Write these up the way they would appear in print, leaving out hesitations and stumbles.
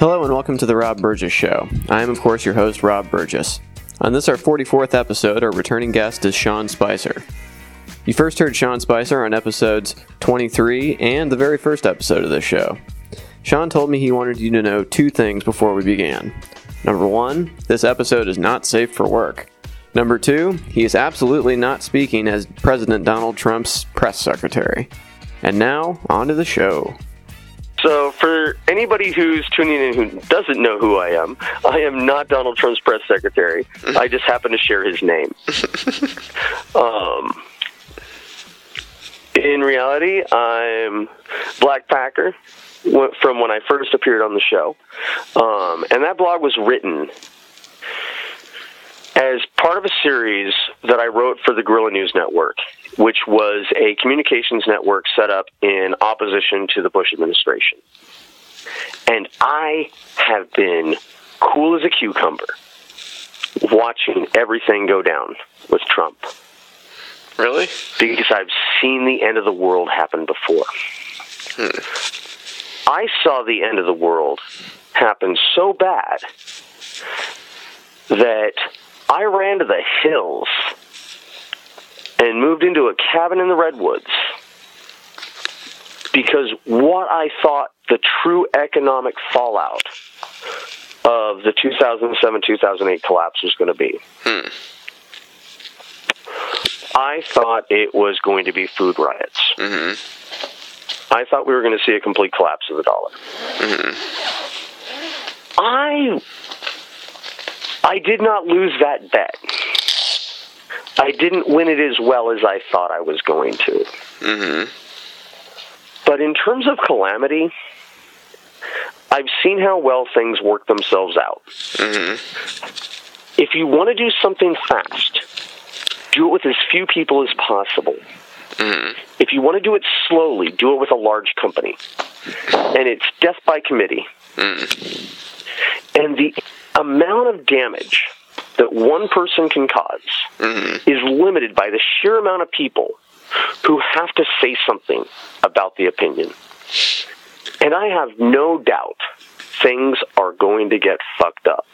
Hello and welcome to The Rob Burgess Show. I am, of course, your host, Rob Burgess. On this, our 44th episode, our returning guest is Sean Spicer. You first heard Sean Spicer on episodes 23 and the very first episode of this show. Sean told me he wanted you to know two things before we began. Number one, this episode is not safe for work. Number two, he is absolutely not speaking as President Donald Trump's press secretary. And now, on to the show. So for anybody who's tuning in who doesn't know who I am not Donald Trump's press secretary. I just happen to share his name. In reality, I'm Black Packer from when I first appeared on the show. And that blog was written as part of a series that I wrote for the Guerrilla News Network, which was a communications network set up in opposition to the Bush administration. And I have been cool as a cucumber watching everything go down with Trump. Really? Because I've seen the end of the world happen before. I saw the end of the world happen so bad that I ran to the hills and moved into a cabin in the Redwoods because what I thought the true economic fallout of the 2007-2008 collapse was going to be. I thought it was going to be food riots. I thought we were going to see a complete collapse of the dollar. I did not lose that bet. I didn't win it as well as I thought I was going to. But in terms of calamity, I've seen how well things work themselves out. If you want to do something fast, do it with as few people as possible. If you want to do it slowly, do it with a large company. And it's death by committee. And the amount of damage that one person can cause is limited by the sheer amount of people who have to say something about the opinion. And I have no doubt things are going to get fucked up.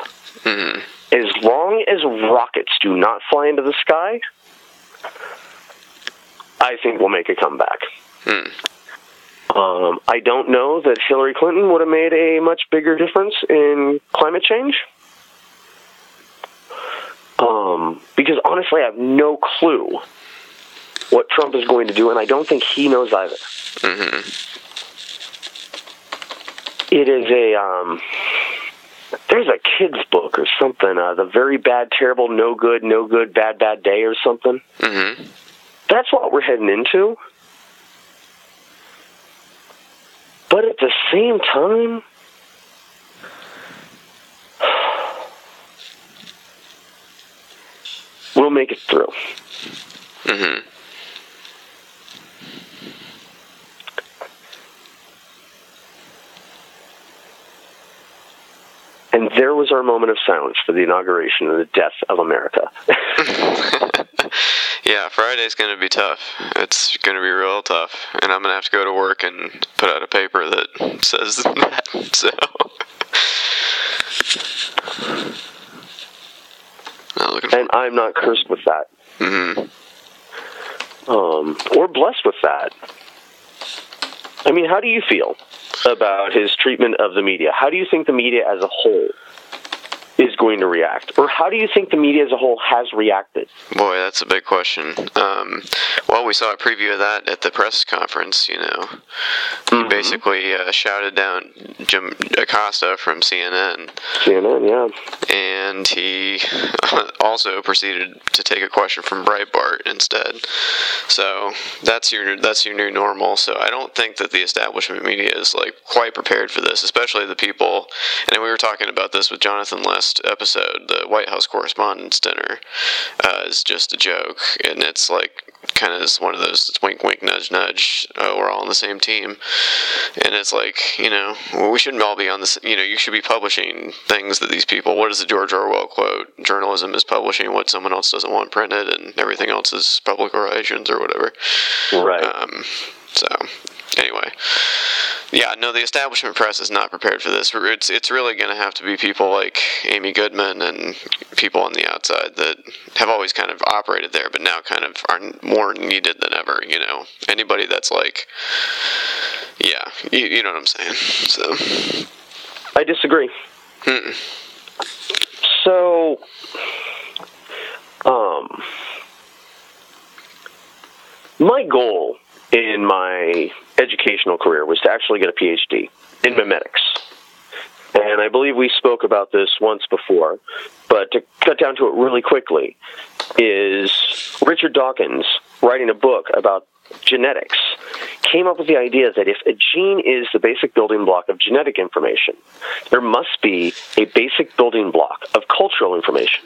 As long as rockets do not fly into the sky, I think we'll make a comeback. I don't know that Hillary Clinton would have made a much bigger difference in climate change. Because honestly, I have no clue what Trump is going to do, and I don't think he knows either. It is a, there's a kid's book or something, The Very Bad, Terrible, No Good, No Good, Bad, Bad Day or something. That's what we're heading into. But at the same time, we'll make it through. And there was our moment of silence for the inauguration and the death of America. Yeah, Friday's going to be tough. It's going to be real tough. And I'm going to have to go to work and put out a paper that says that. So I'm not cursed with that. Or blessed with that. I mean, how do you feel about his treatment of the media? How do you think the media as a whole is going to react? Or how do you think the media as a whole has reacted? Boy, that's a big question. Well, we saw a preview of that at the press conference, you know. He basically shouted down Jim Acosta from CNN. CNN, yeah. And he also proceeded to take a question from Breitbart instead. So that's your new normal. So I don't think that the establishment media is like quite prepared for this, especially the people. And we were talking about this with Jonathan last episode. The White House Correspondents' Dinner is just a joke, and it's like kind of one of those wink wink nudge nudge, oh, we're all on the same team. And it's like, you know, well, we shouldn't all be on this, you know, you should be publishing things that these people, what is the George Orwell quote, journalism is publishing what someone else doesn't want printed and everything else is public relations or whatever. Right. So anyway, Yeah, no, the establishment press is not prepared for this. It's really going to have to be people like Amy Goodman and people on the outside that have always kind of operated there, but now kind of are more needed than ever, you know. Anybody that's like, yeah, you know what I'm saying. So, I disagree. Mm-mm. So, my goal in my educational career was to actually get a PhD in memetics. And I believe we spoke about this once before, but to cut down to it really quickly is Richard Dawkins, writing a book about genetics, came up with the idea that if a gene is the basic building block of genetic information, there must be a basic building block of cultural information.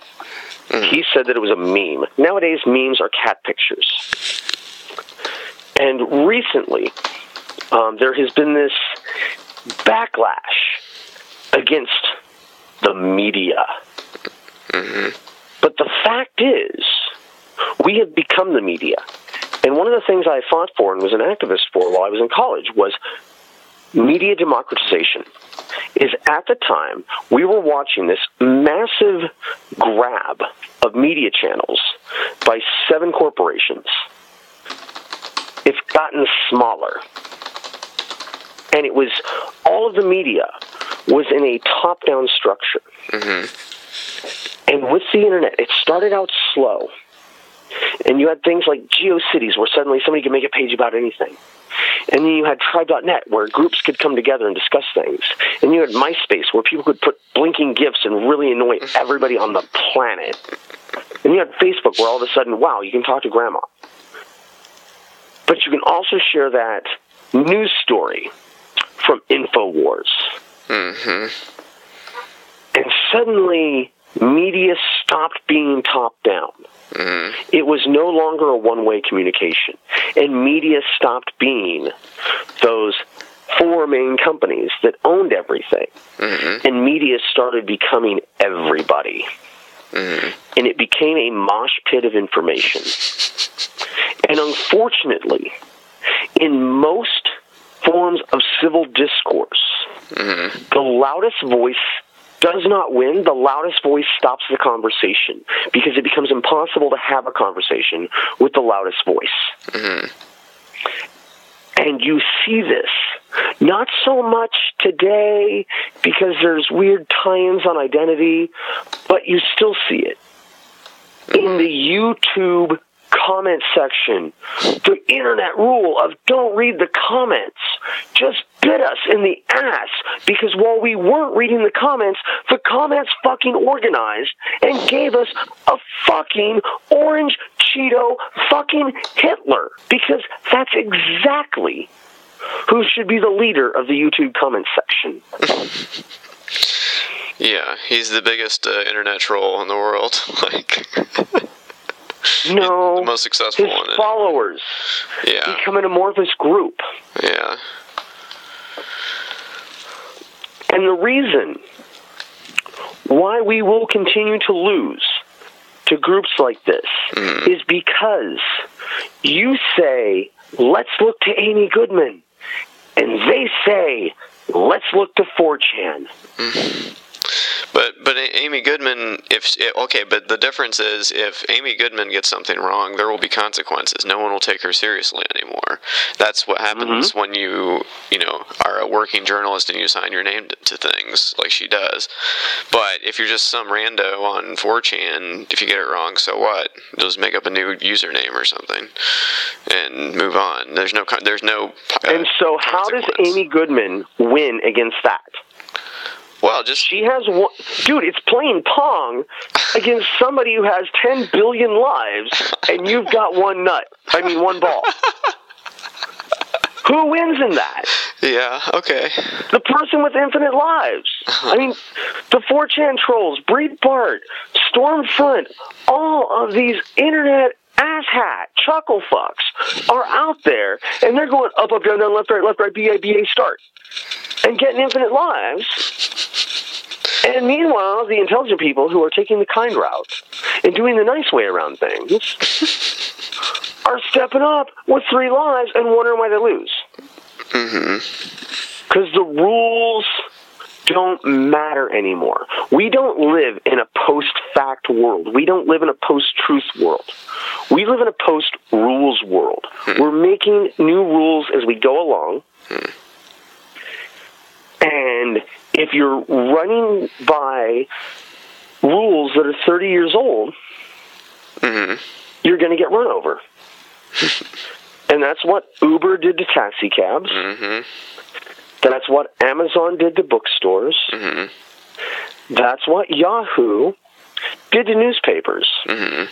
Mm-hmm. He said that it was a meme. Nowadays, memes are cat pictures. And recently, there has been this backlash against the media. Mm-hmm. But the fact is, we have become the media. And one of the things I fought for and was an activist for while I was in college was media democratization. Is at the time, we were watching this massive grab of media channels by 7 corporations. It's gotten smaller. And it was, all of the media was in a top-down structure. Mm-hmm. And with the internet, it started out slow. And you had things like GeoCities, where suddenly somebody could make a page about anything. And then you had Tribe.net, where groups could come together and discuss things. And you had MySpace, where people could put blinking GIFs and really annoy everybody on the planet. And you had Facebook, where all of a sudden, wow, you can talk to grandma. But you can also share that news story from InfoWars. Mm-hmm. And suddenly, media stopped being top-down. Mm-hmm. It was no longer a one-way communication, and media stopped being those 4 main companies that owned everything, mm-hmm. and media started becoming everybody, mm-hmm. and it became a mosh pit of information. And unfortunately, in most forms of civil discourse, mm-hmm. the loudest voice does not win. The loudest voice stops the conversation because it becomes impossible to have a conversation with the loudest voice. Mm-hmm. And you see this, not so much today because there's weird tie-ins on identity, but you still see it. Mm-hmm. In the YouTube comment section, the internet rule of don't read the comments just bit us in the ass, because while we weren't reading the comments fucking organized and gave us a fucking orange Cheeto fucking Hitler, because that's exactly who should be the leader of the YouTube comment section. Yeah, he's the biggest internet troll in the world. Like... No, the most successful his one. Followers yeah. become an amorphous group. Yeah. And the reason why we will continue to lose to groups like this is because you say, let's look to Amy Goodman, and they say, let's look to 4chan. Mm-hmm. But Amy Goodman, but the difference is if Amy Goodman gets something wrong, there will be consequences. No one will take her seriously anymore. That's what happens mm-hmm. when you are a working journalist and you sign your name to things like she does. But if you're just some rando on 4chan, if you get it wrong, so what? Just make up a new username or something and move on. There's no And so how does Amy Goodman win against that? Well, she has one... Dude, it's playing Pong against somebody who has 10 billion lives, and you've got one ball. Who wins in that? Yeah, okay. The person with infinite lives. Uh-huh. The 4chan trolls, Breitbart, Stormfront, all of these internet asshat chuckle fucks are out there, and they're going up, down, down, left, right, B-A, start, and getting infinite lives. And meanwhile, the intelligent people who are taking the kind route and doing the nice way around things are stepping up with 3 lives and wondering why they lose. Because the rules don't matter anymore. We don't live in a post-fact world. We don't live in a post-truth world. We live in a post-rules world. We're making new rules as we go along. And if you're running by rules that are 30 years old, you're going to get run over. And that's what Uber did to taxi cabs. That's what Amazon did to bookstores. That's what Yahoo did to newspapers. And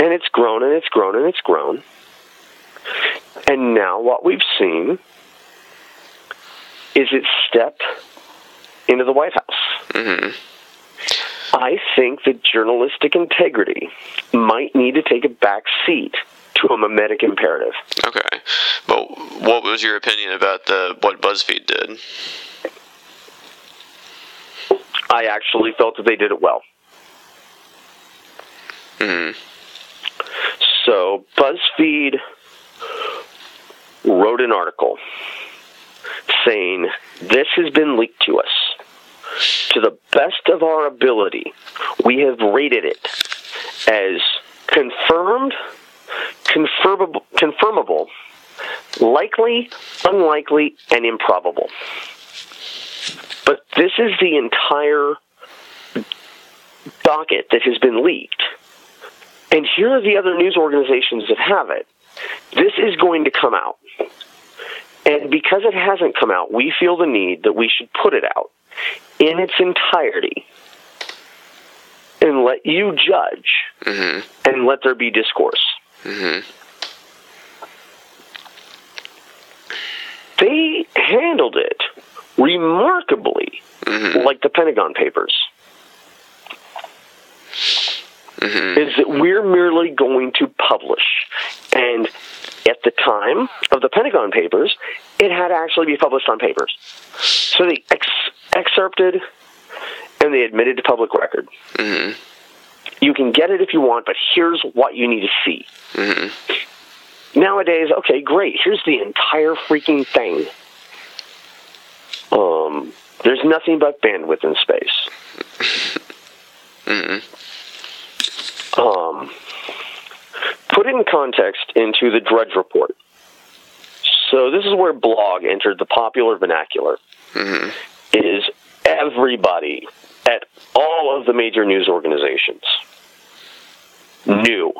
it's grown and it's grown and it's grown. And now what we've seen is its step into the White House. I think that journalistic integrity might need to take a back seat to a mimetic imperative. Okay. But what was your opinion about what BuzzFeed did? I actually felt that they did it well. So BuzzFeed wrote an article saying, "This has been leaked to us. To the best of our ability, we have rated it as confirmed, confirmable, likely, unlikely, and improbable." But this is the entire docket that has been leaked. And here are the other news organizations that have it. This is going to come out. And because it hasn't come out, we feel the need that we should put it out in its entirety and let you judge and let there be discourse. They handled it remarkably like the Pentagon Papers. Is that we're merely going to publish. And at the time of the Pentagon Papers, it had to actually be published on papers. So they excerpted and they admitted to public record. You can get it if you want, but here's what you need to see. Nowadays, okay, great. Here's the entire freaking thing. There's nothing but bandwidth in space. Put it in context into the Drudge Report. So this is where blog entered the popular vernacular. Is everybody at all of the major news organizations knew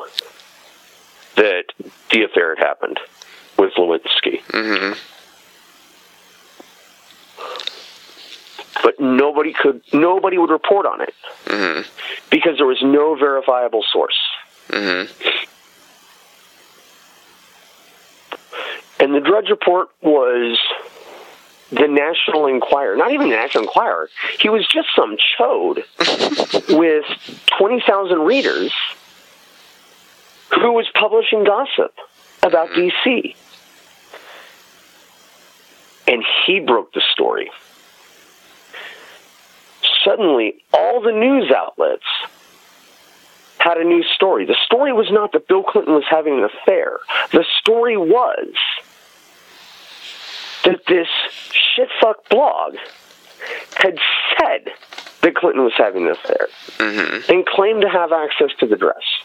that the affair had happened with Lewinsky. But nobody would report on it because there was no verifiable source. And the Drudge Report was the National Enquirer. Not even the National Enquirer. He was just some chode with 20,000 readers who was publishing gossip about D.C. And he broke the story. Suddenly, all the news outlets had a new story. The story was not that Bill Clinton was having an affair. The story was that this shitfuck blog had said that Clinton was having an affair and claimed to have access to the dress.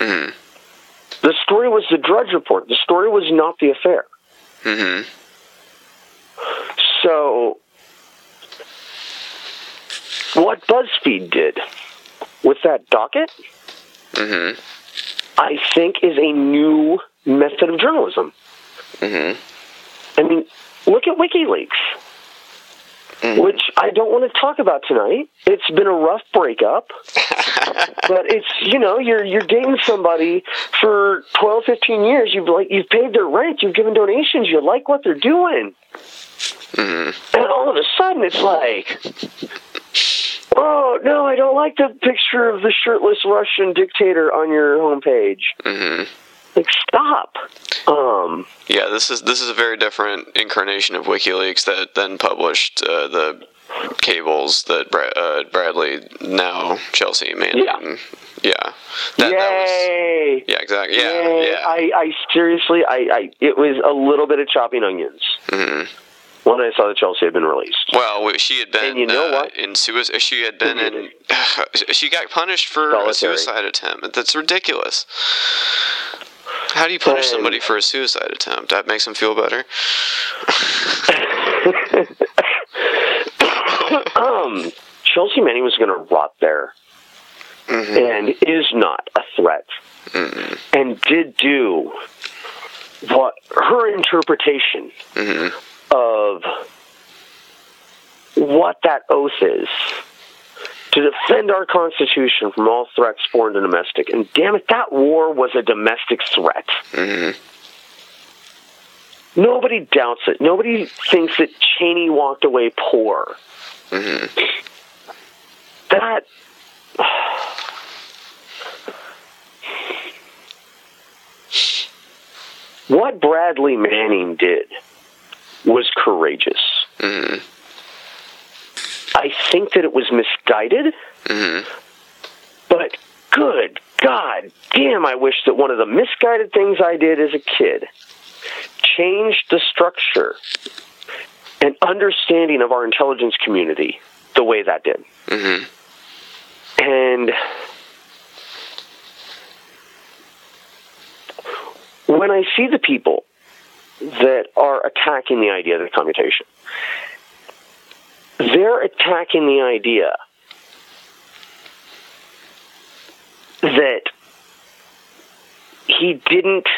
The story was the Drudge Report. The story was not the affair. So what BuzzFeed did with that docket, I think, is a new method of journalism. I mean, look at WikiLeaks, which I don't want to talk about tonight. It's been a rough breakup, but it's, you know, you're dating somebody for 12, 15 years. You've paid their rent. You've given donations. You like what they're doing. And all of a sudden, it's like, oh, no, I don't like the picture of the shirtless Russian dictator on your homepage. Like, stop. Yeah, this is a very different incarnation of WikiLeaks that then published the cables that Bradley, now Chelsea Manning. Yeah. That was, yeah, exactly. Yeah. I seriously, it was a little bit of chopping onions. Mm-hmm. When I saw that Chelsea had been released. Well, she had been, and you know what? In suicide. She had been in. She got punished for a suicide attempt. That's ridiculous. How do you punish somebody for a suicide attempt? That makes them feel better. Chelsea Manning was going to rot there, mm-hmm. and is not a threat, mm-hmm. and did do what her interpretation. Mm-hmm. of what that oath is to defend our Constitution from all threats, foreign and domestic. And damn it, that war was a domestic threat. Mm-hmm. Nobody doubts it. Nobody thinks that Cheney walked away poor. Mm-hmm. That... what Bradley Manning did was courageous. Mm-hmm. I think that it was misguided, mm-hmm. but good God damn, I wish that one of the misguided things I did as a kid changed the structure and understanding of our intelligence community the way that did. Mm-hmm. And when I see the people that are attacking the idea of the commutation, they're attacking the idea that he didn't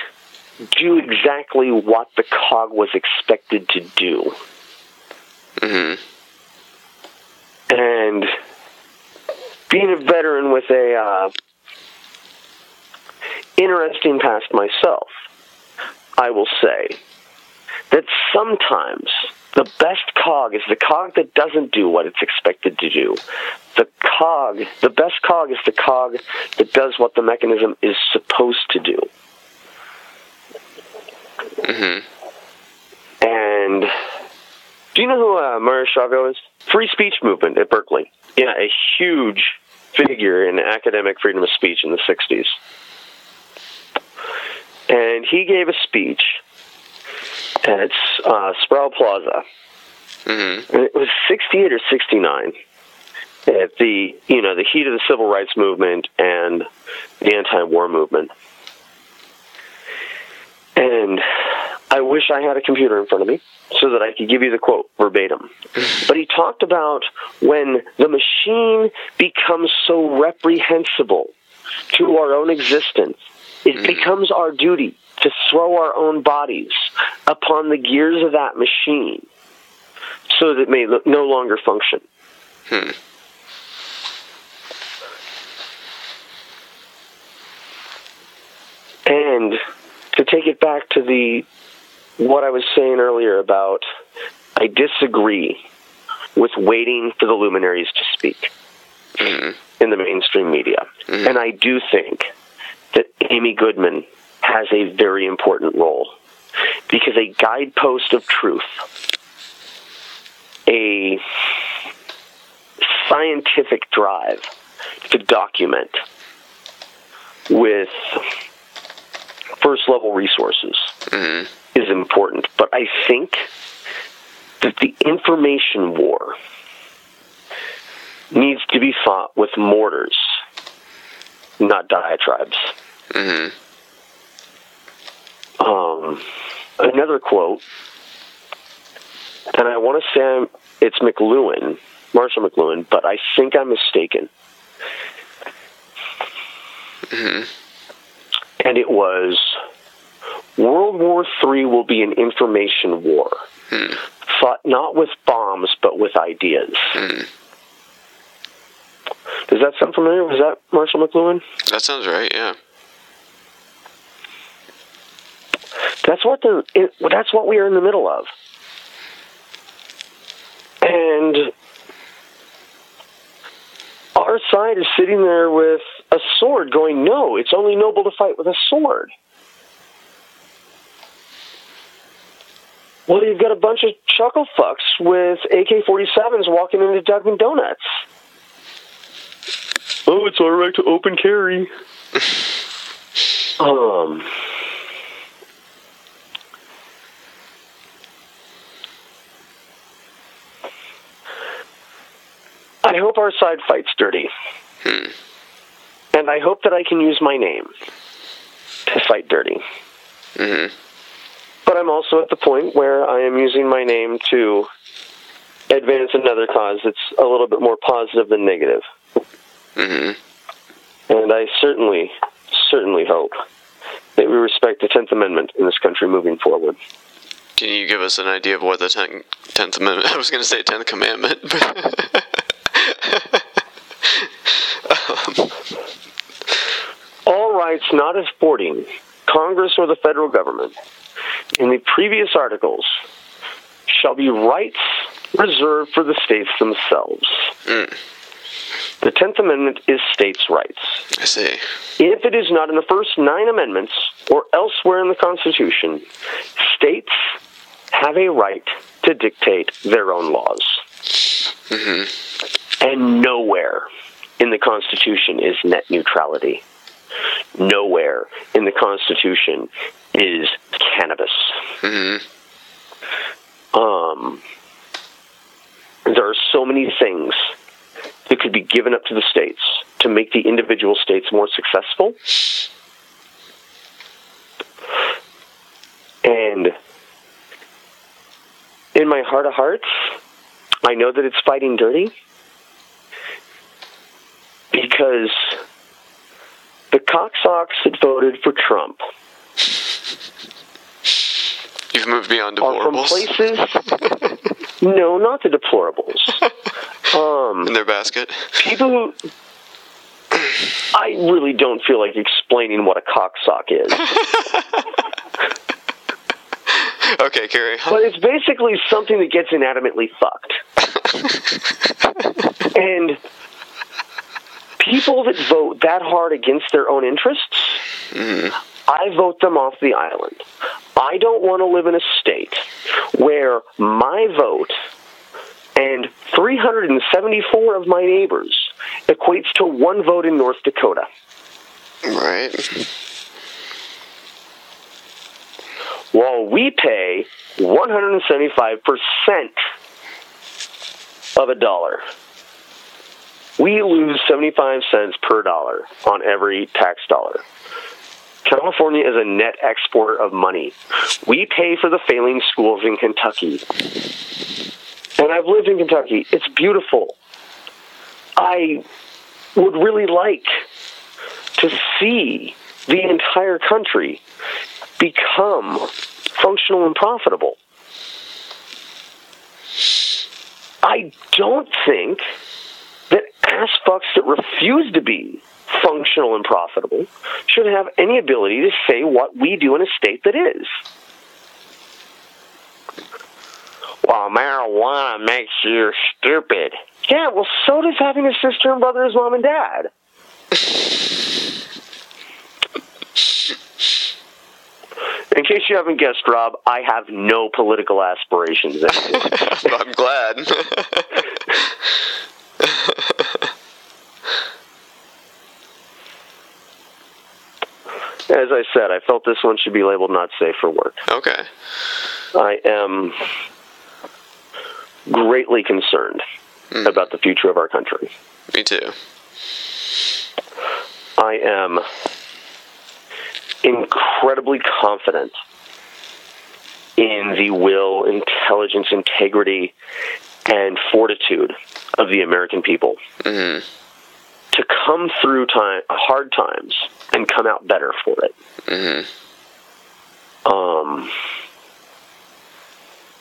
do exactly what the cog was expected to do. Mm-hmm. And being a veteran with a interesting past myself, I will say that sometimes the best cog is the cog that doesn't do what it's expected to do. The best cog is the cog that does what the mechanism is supposed to do. Mm-hmm. And do you know who Mario Chavo is? Free speech movement at Berkeley. Yeah, a huge figure in academic freedom of speech in the 60s. And he gave a speech at Sproul Plaza. Mm-hmm. And it was 68 or 69 at the heat of the civil rights movement and the anti-war movement. And I wish I had a computer in front of me so that I could give you the quote verbatim. Mm-hmm. But he talked about when the machine becomes so reprehensible to our own existence, it becomes our duty to throw our own bodies upon the gears of that machine so that it may no longer function. Hmm. And to take it back to what I was saying earlier about, I disagree with waiting for the luminaries to speak in the mainstream media. Hmm. And I do think that Amy Goodman has a very important role, because a guidepost of truth, a scientific drive to document with first-level resources mm-hmm. is important. But I think that the information war needs to be fought with mortars, not diatribes. Mm-hmm. Another quote, and I want to say it's McLuhan, Marshall McLuhan, but I think I'm mistaken. Mm-hmm. And it was, World War III will be an information war, fought not with bombs, but with ideas. Mm. Does that sound familiar? Was that Marshall McLuhan? That sounds right, yeah. That's what we are in the middle of. And our side is sitting there with a sword going, no, it's only noble to fight with a sword. Well, you've got a bunch of chuckle fucks with AK-47s walking into Dunkin' Donuts. Oh, it's all right to open carry. I hope our side fights dirty. And I hope that I can use my name to fight dirty. Mm-hmm. But I'm also at the point where I am using my name to advance another cause that's a little bit more positive than negative. Mm-hmm. And I certainly hope that we respect the 10th Amendment in this country moving forward. Can you give us an idea of what the 10th Amendment... I was going to say 10th Commandment. All rights not as affording Congress or the federal government in the previous articles shall be rights reserved for the states themselves. Mm. The 10th Amendment is states' rights. I see. If it is not in the first 9 amendments or elsewhere in the Constitution, states have a right to dictate their own laws. Mm-hmm. And nowhere in the Constitution is net neutrality. Nowhere in the Constitution is cannabis. Mm-hmm. There are so many things that could be given up to the states to make the individual states more successful. And in my heart of hearts, I know that it's fighting dirty because the cocksocks that voted for Trump. You've moved beyond deplorables. Are from places, no, not the deplorables. In their basket. People who, I really don't feel like explaining what a cocksock is. Okay, carry on. But it's basically something that gets inadvertently fucked. And people that vote that hard against their own interests, I vote them off the island. I don't want to live in a state where my vote and 374 of my neighbors equates to one vote in North Dakota. Right. While we pay 175% of a dollar, we lose 75 cents per dollar on every tax dollar. California is a net exporter of money. We pay for the failing schools in Kentucky. And I've lived in Kentucky. It's beautiful. I would really like to see the entire country become functional and profitable. I don't think that ass fucks that refuse to be functional and profitable should have any ability to say what we do in a state that is. Well, marijuana makes you stupid. Yeah, well, so does having a sister and brother as mom and dad. In case you haven't guessed, Rob, I have no political aspirations. I'm glad. As I said, I felt this one should be labeled not safe for work. Okay. I am greatly concerned about the future of our country. Me too. I am incredibly confident in the will, intelligence, integrity, and fortitude of the American people to come through hard times and come out better for it. Mm-hmm.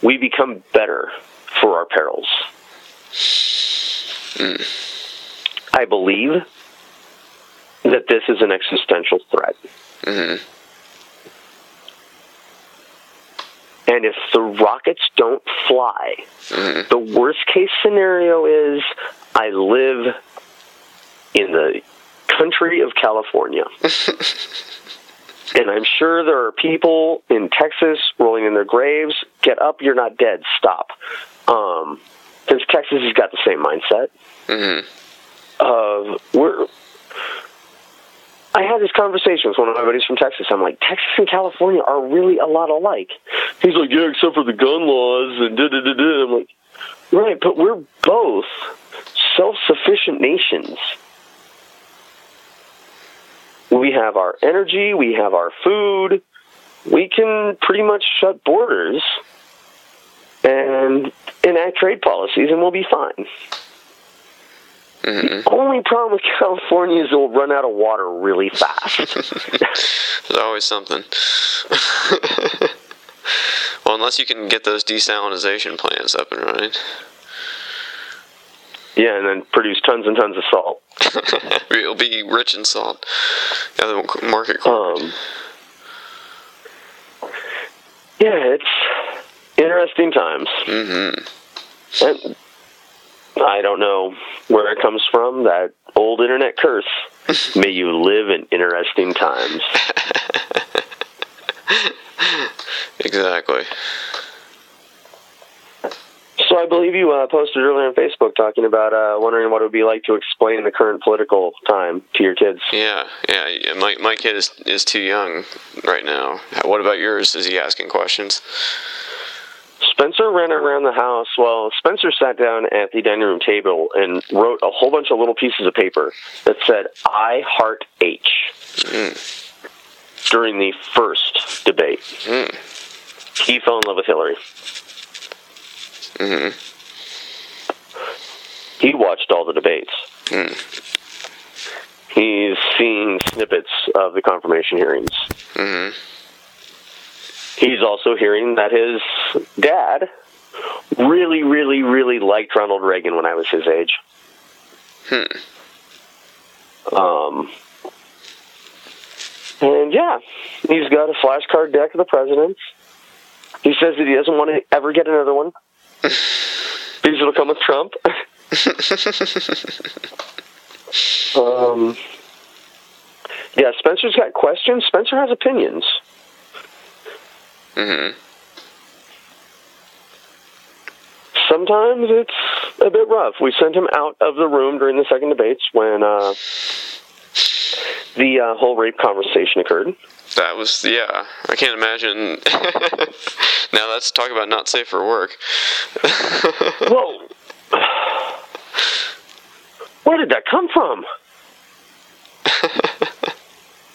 We become better for our perils. I believe that this is an existential threat. Mm-hmm. And if the rockets don't fly, the worst case scenario is I live in the country of California. And I'm sure there are people in Texas rolling in their graves. Get up, you're not dead, stop. Because Texas has got the same mindset. Mm-hmm. I had this conversation with one of my buddies from Texas. I'm like, Texas and California are really a lot alike. He's like, yeah, except for the gun laws and da-da-da-da. I'm like, right, but we're both self-sufficient nations. We have our energy, we have our food, we can pretty much shut borders and enact trade policies and we'll be fine. Mm-hmm. The only problem with California is it'll run out of water really fast. There's always something. Well, unless you can get those desalinization plants up and running. Yeah, and then produce tons and tons of salt. It'll be rich in salt. Yeah, the market. Yeah, it's interesting times. Mm-hmm. And I don't know where it comes from, that old internet curse. May you live in interesting times. Exactly. So I believe you posted earlier on Facebook talking about wondering what it would be like to explain the current political time to your kids. Yeah. My kid is too young right now. What about yours? Is he asking questions? Spencer ran around the house. Well, Spencer sat down at the dining room table and wrote a whole bunch of little pieces of paper that said, I heart H, during the first debate. Mm. He fell in love with Hillary. Mm-hmm. He watched all the debates. Mm. He's seen snippets of the confirmation hearings. Mm-hmm. He's also hearing that his dad really, really, really liked Ronald Reagan when I was his age. Hmm. And yeah, he's got a flashcard deck of the presidents. He says that he doesn't want to ever get another one. These will come with Trump. Yeah, Spencer's got questions. Spencer has opinions. Mm-hmm. Sometimes it's a bit rough. We sent him out of the room during the second debates when the whole rape conversation occurred. That was, yeah, I can't imagine. Now let's talk about not safe for work. Well, where did that come from?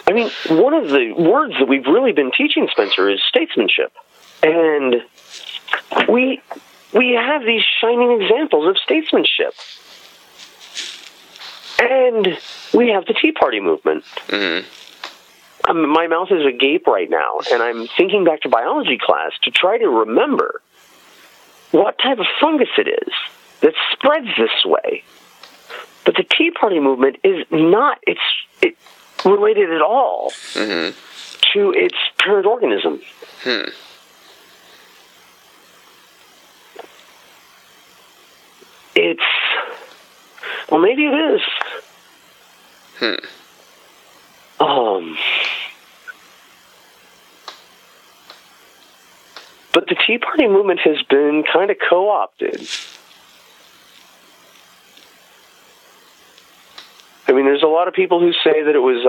I mean, one of the words that we've really been teaching Spencer is statesmanship. And we have these shining examples of statesmanship. And we have the Tea Party movement. Mm-hmm. My mouth is agape right now, and I'm thinking back to biology class to try to remember what type of fungus it is that spreads this way. But the Tea Party movement is not related at all mm-hmm. to its parent organism. Hmm. Well, maybe it is. Hmm. But the Tea Party movement has been kind of co-opted. I mean, there's a lot of people who say that it was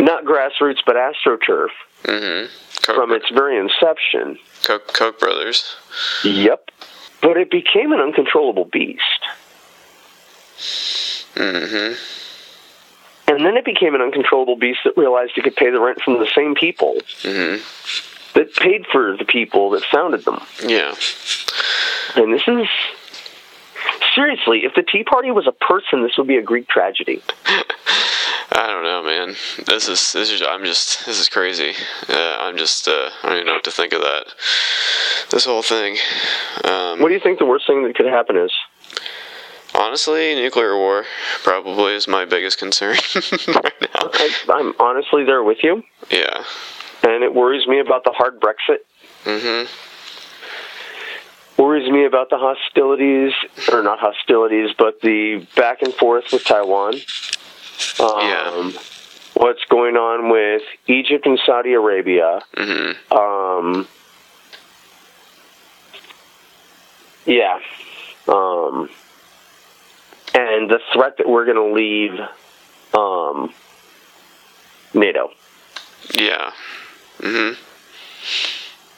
not grassroots, but AstroTurf mm-hmm. from its very inception. Koch brothers. Yep. But it became an uncontrollable beast. Mm-hmm. And then it became an uncontrollable beast that realized it could pay the rent from the same people mm-hmm. that paid for the people that founded them. Yeah. And this is... Seriously, if the Tea Party was a person, this would be a Greek tragedy. I don't know, man. This is crazy. I don't even know what to think of that. This whole thing. What do you think the worst thing that could happen is? Honestly, nuclear war probably is my biggest concern right now. I'm honestly there with you. Yeah. And it worries me about the hard Brexit. Mm-hmm. Worries me about the but the back and forth with Taiwan. Yeah. what's going on with Egypt and Saudi Arabia. Mm-hmm. Yeah. And the threat that we're going to leave NATO. Yeah. Mm-hmm.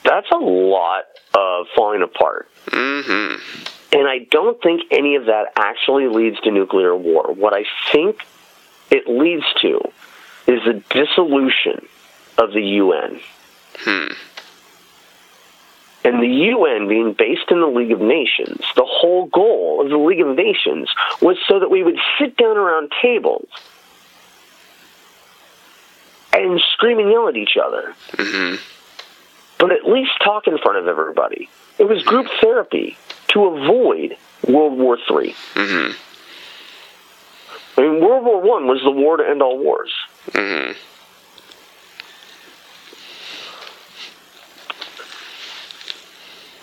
That's a lot of falling apart. Mm-hmm. And I don't think any of that actually leads to nuclear war. What I think it leads to is the dissolution of the UN. Hmm. And the UN being based in the League of Nations, the whole goal of the League of Nations was so that we would sit down around tables and scream and yell at each other. Mm-hmm. But at least talk in front of everybody. It was group therapy to avoid World War III. Mm-hmm. I mean, World War I was the war to end all wars. Mm-hmm.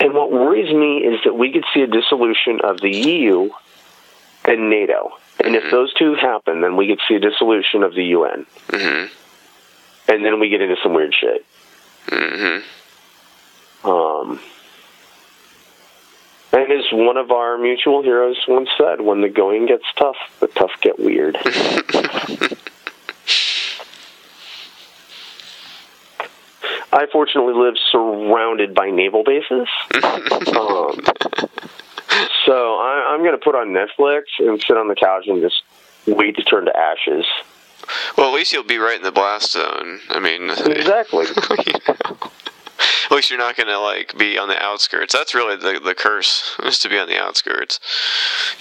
And what worries me is that we could see a dissolution of the EU and NATO. And if those two happen, then we could see a dissolution of the UN. Mm-hmm. And then we get into some weird shit. Mm-hmm. And as one of our mutual heroes once said, when the going gets tough, the tough get weird. I fortunately live surrounded by naval bases. So I'm going to put on Netflix and sit on the couch and just wait to turn to ashes. Well, at least you'll be right in the blast zone. I mean... Exactly. You know, at least you're not going to, like, be on the outskirts. That's really the curse, is to be on the outskirts.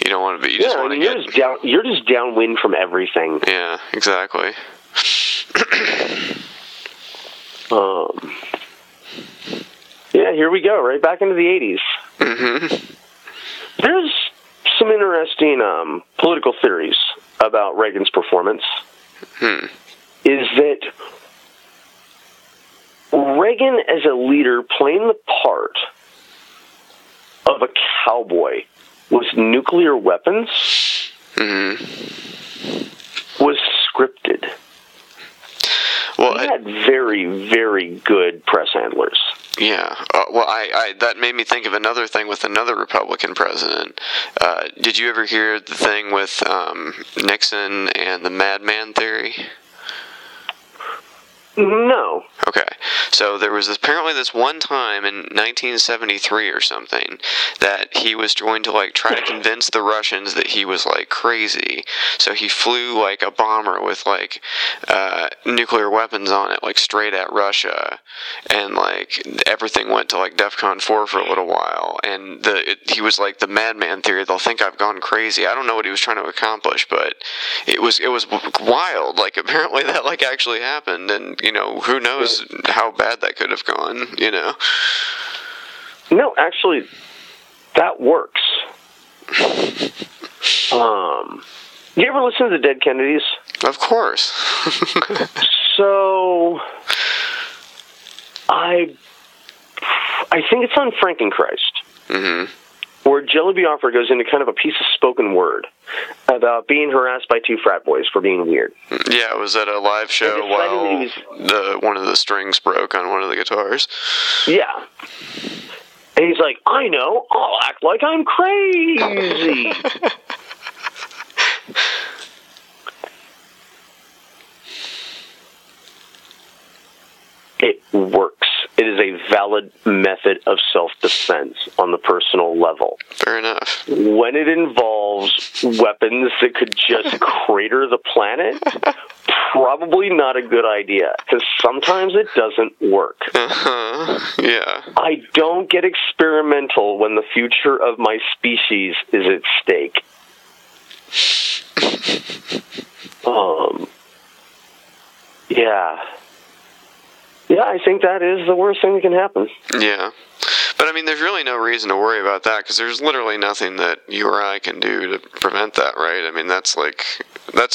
You don't want to be... You're just downwind from everything. Yeah, exactly. Yeah, here we go, right back into the 80s. Mm-hmm. There's some interesting political theories about Reagan's performance. Hmm. Is that Reagan as a leader playing the part of a cowboy with nuclear weapons mm-hmm. was scripted. Well, he had very, very good press handlers. Yeah. Well, that made me think of another thing with another Republican president. Did you ever hear the thing with Nixon and the madman theory? No. Okay. So there was apparently this one time in 1973 or something that he was going to try to convince the Russians that he was crazy. So he flew a bomber with nuclear weapons on it, straight at Russia, and everything went to DEFCON 4 for a little while. And he was the madman theory. They'll think I've gone crazy. I don't know what he was trying to accomplish, but it was wild. Apparently that actually happened, and who knows how bad that could have gone, No, actually, that works. You ever listen to the Dead Kennedys? Of course. So, I think it's on Frankenchrist, mm-hmm. where Jelly Biafra goes into kind of a piece of spoken word about being harassed by two frat boys for being weird. Yeah, it was at a live show while one of the strings broke on one of the guitars. Yeah. And he's like, I know, I'll act like I'm crazy. It works. It is a valid method of self-defense on the personal level. Fair enough. When it involves weapons that could just crater the planet, probably not a good idea, because sometimes it doesn't work. Uh-huh. Yeah. I don't get experimental when the future of my species is at stake. Yeah. Yeah, I think that is the worst thing that can happen. Yeah. But, I mean, there's really no reason to worry about that because there's literally nothing that you or I can do to prevent that, right? I mean, that's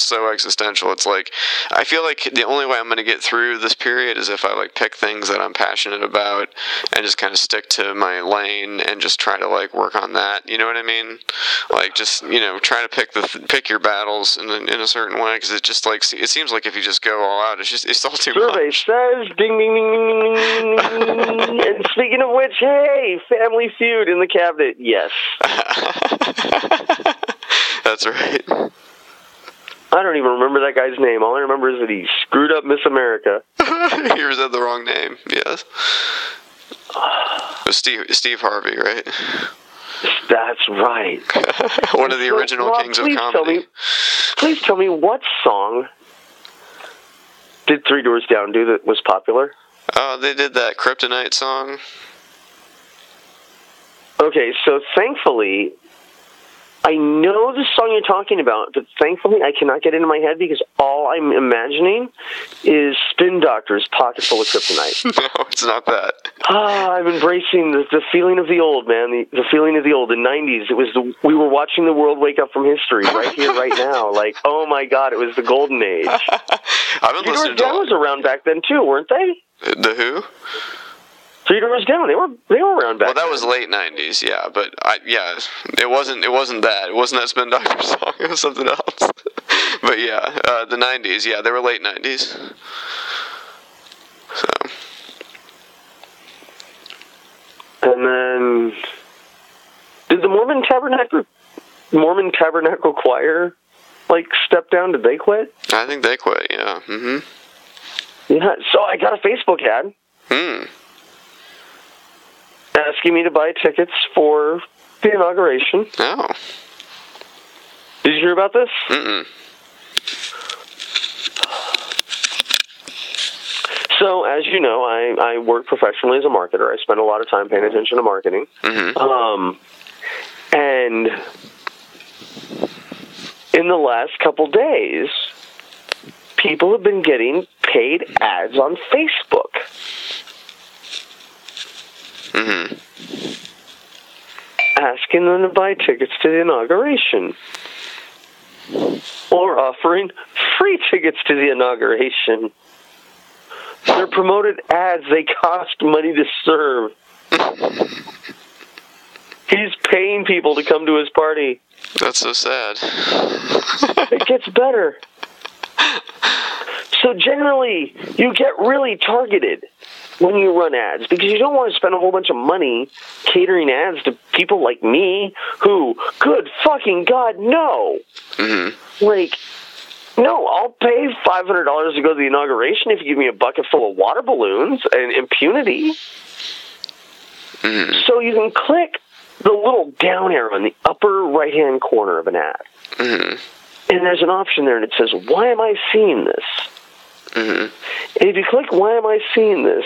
so existential. It's like, I feel like the only way I'm going to get through this period is if I, pick things that I'm passionate about and just kind of stick to my lane and just try to, work on that. You know what I mean? Just, try to pick your battles in a certain way because it just, it seems like if you just go all out, it's all too much. Survey says, ding, ding, ding, ding, ding, ding. And speaking of which, hey, Family Feud in the cabinet, yes. That's right. I don't even remember that guy's name. All I remember is that he screwed up Miss America. He was at the wrong name, yes. It was Steve Harvey, right? That's right. One of the original kings of comedy. Please tell me what song did Three Doors Down do that was popular? They did that Kryptonite song. Okay, so thankfully, I know the song you're talking about, but thankfully I cannot get into my head because all I'm imagining is Spin Doctor's Pocket Full of Kryptonite. No, it's not that. I'm embracing the feeling of the old, man, the feeling of the old. The 90s, it was we were watching the world wake up from history right here, right now. Oh my God, it was the golden age. I've been listening to that. Was around back then too, weren't they? The who? 3 Doors Down. They were around back. Well, that was late 90s, yeah. But it wasn't that. It wasn't that Spin Doctor song. It was something else. But yeah, the 90s. Yeah, they were late 90s. So. And then, did the Mormon Tabernacle Choir step down? Did they quit? I think they quit. Yeah. Mm-hmm. Yeah. So I got a Facebook ad. Asking me to buy tickets for the inauguration. Oh. Did you hear about this? Mm-mm. So, as you know, I work professionally as a marketer. I spend a lot of time paying attention to marketing. Mm-hmm. And in the last couple days, people have been getting paid ads on Facebook. Mm-hmm. Asking them to buy tickets to the inauguration, or offering free tickets to the inauguration. They're promoted ads. They cost money to serve. He's paying people to come to his party. That's so sad. It gets better. So generally, you get really targeted when you run ads, because you don't want to spend a whole bunch of money catering ads to people like me who, good fucking God, no. Mm-hmm. No, I'll pay $500 to go to the inauguration if you give me a bucket full of water balloons and impunity. Mm-hmm. So you can click the little down arrow in the upper right-hand corner of an ad. Mm-hmm. And there's an option there, and it says, why am I seeing this? Mm-hmm. And if you click, why am I seeing this?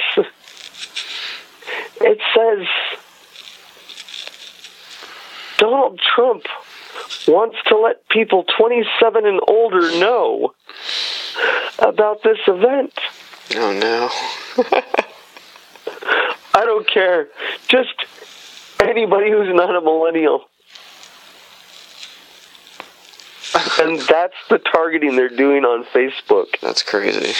It says, Donald Trump wants to let people 27 and older know about this event. Oh, no. I don't care. Just anybody who's not a millennial. And that's the targeting they're doing on Facebook. That's crazy.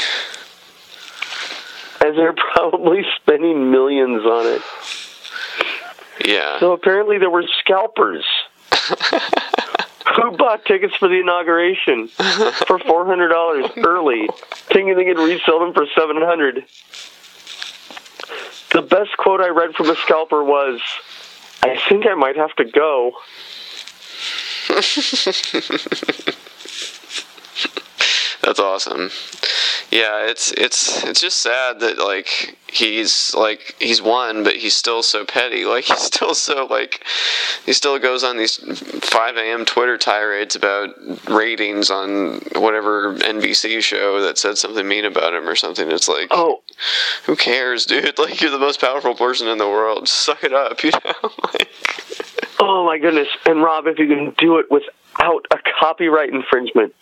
And they're probably spending millions on it. Yeah. So apparently there were scalpers who bought tickets for the inauguration for $400 early, thinking they could resell them for $700. The best quote I read from a scalper was, I think I might have to go. That's awesome. Yeah, it's just sad that he's won, but he's still so petty. He's still so he still goes on these 5 a.m. Twitter tirades about ratings on whatever NBC show that said something mean about him or something. It's oh, who cares, dude? You're the most powerful person in the world. Just suck it up, Oh, my goodness. And, Rob, if you can do it without a copyright infringement,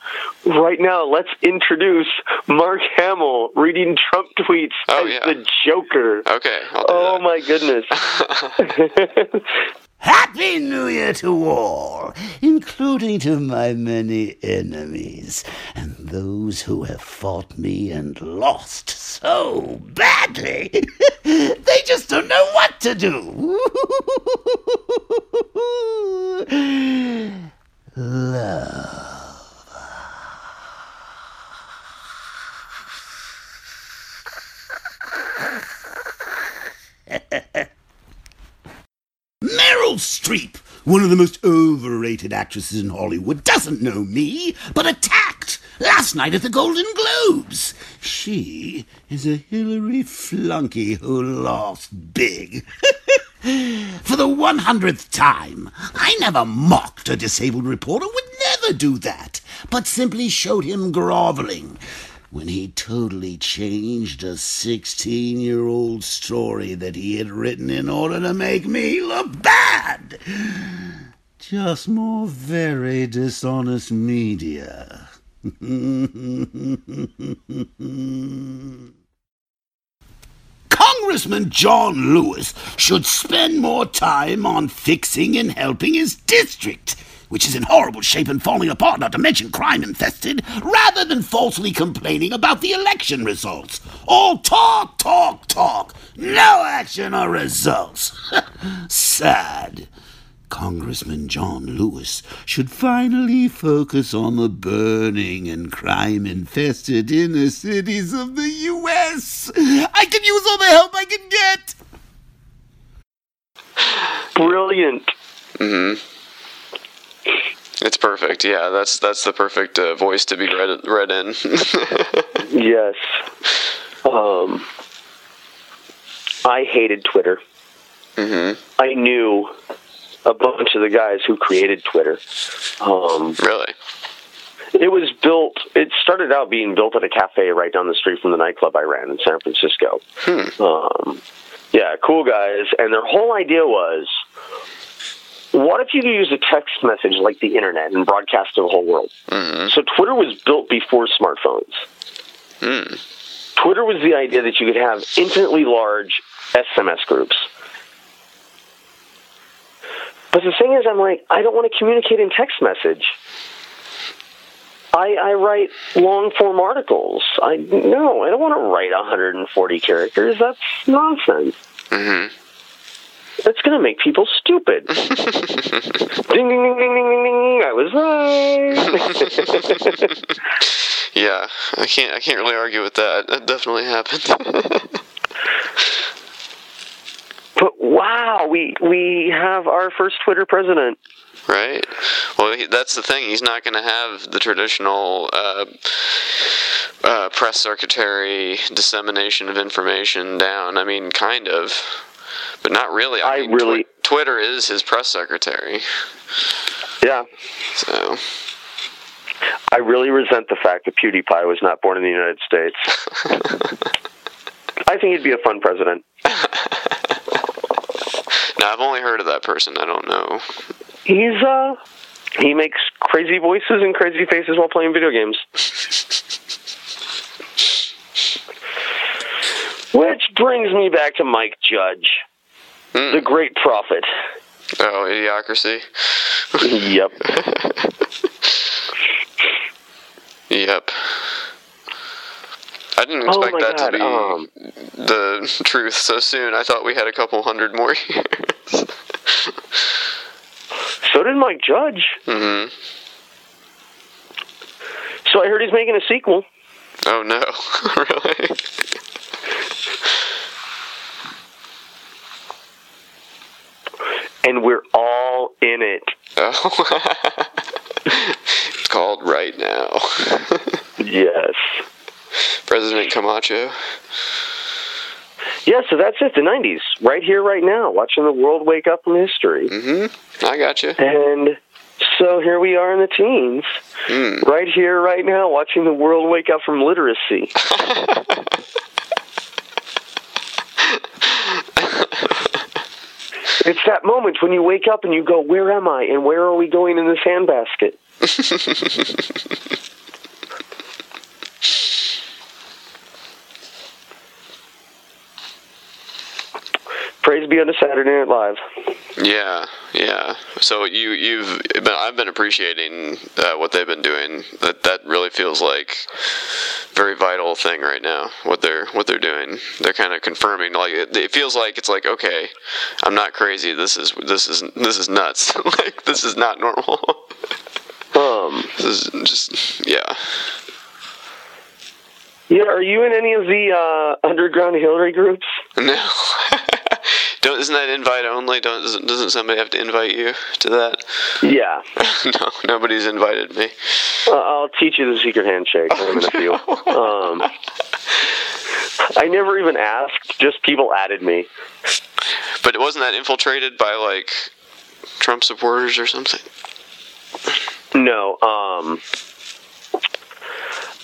right now let's introduce Mark Hamill reading Trump tweets as the Joker. Okay. I'll do that. My my goodness. Happy New Year to all, including to my many enemies and those who have fought me and lost so badly. They just don't know what to do. Love. Meryl Streep, one of the most overrated actresses in Hollywood, doesn't know me, but attacked last night at the Golden Globes. She is a Hillary flunky who lost big. For the 100th time, I never mocked a disabled reporter, would never do that, but simply showed him groveling when he totally changed a 16-year-old story that he had written in order to make me look bad. Just more very dishonest media. Congressman John Lewis should spend more time on fixing and helping his district, which is in horrible shape and falling apart, not to mention crime-infested, rather than falsely complaining about the election results. All talk, talk, talk. No action or results. Sad. Congressman John Lewis should finally focus on the burning and crime-infested inner cities of the U.S. I can use all the help I can get. Brilliant. Mm-hmm. It's perfect. Yeah, that's the perfect voice to be read in. Yes. I hated Twitter. Mm-hmm. I knew a bunch of the guys who created Twitter. Really? It was built. It started out being built at a cafe right down the street from the nightclub I ran in San Francisco. Hmm. Yeah, cool guys, and their whole idea was, what if you could use a text message like the internet and broadcast to the whole world? Mm-hmm. So Twitter was built before smartphones. Mm. Twitter was the idea that you could have infinitely large SMS groups. But the thing is, I'm like, I don't want to communicate in text message. I write long-form articles. No, I don't want to write 140 characters. That's nonsense. Mm-hmm. That's going to make people stupid. Ding, ding, ding, ding, ding, ding. I was right. Yeah, I can't really argue with that. That definitely happened. But wow, we have our first Twitter president. Right. Well, that's the thing. He's not going to have the traditional press secretary dissemination of information down. I mean, kind of. But not really. I mean, really. Twitter is his press secretary. Yeah. So. I really resent the fact that PewDiePie was not born in the United States. I think he'd be a fun president. Now, I've only heard of that person. I don't know. He's he makes crazy voices and crazy faces while playing video games. Which brings me back to Mike Judge, the great prophet. Oh, Idiocracy. Yep. Yep. I didn't expect that to be the truth so soon. I thought we had a couple hundred more years. So did Mike Judge. Mm-hmm. So I heard he's making a sequel. Oh, no. Really? And we're all in it. Oh. It's called Right Now. Yes. President Camacho. Yeah, so that's it, the 90s. Right here, right now, watching the world wake up in history. Mm-hmm. I got you. And so here we are in the teens. Mm. Right here, right now, watching the world wake up from literacy. It's that moment when you wake up and you go, where am I and where are we going in this handbasket? praise be unto Saturday Night Live. Yeah, yeah. So I've been appreciating what they've been doing. That really feels like a very vital thing right now. What they're doing, they're kind of confirming. Like it feels like it's like, okay, I'm not crazy. This is nuts. Like, this is not normal. This is just, yeah. Yeah, are you in any of the underground Hillary groups? No. Isn't that invite only? Doesn't somebody have to invite you to that? Yeah. No, nobody's invited me. I'll teach you the secret handshake. I never even asked, just people added me. But wasn't that infiltrated by, like, Trump supporters or something? No,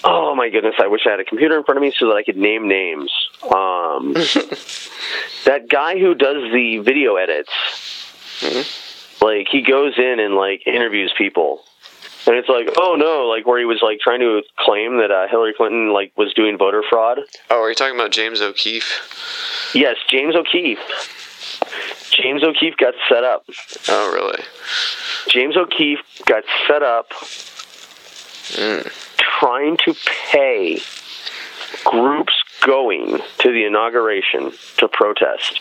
oh my goodness, I wish I had a computer in front of me so that I could name names. That guy who does the video edits, mm-hmm. like, he goes in and, like, interviews people. And it's like, oh no, like, where he was, like, trying to claim that Hillary Clinton, like, was doing voter fraud. Oh, are you talking about James O'Keefe? Yes, James O'Keefe. James O'Keefe got set up. Oh, really? James O'Keefe got set up trying to pay groups going to the inauguration to protest,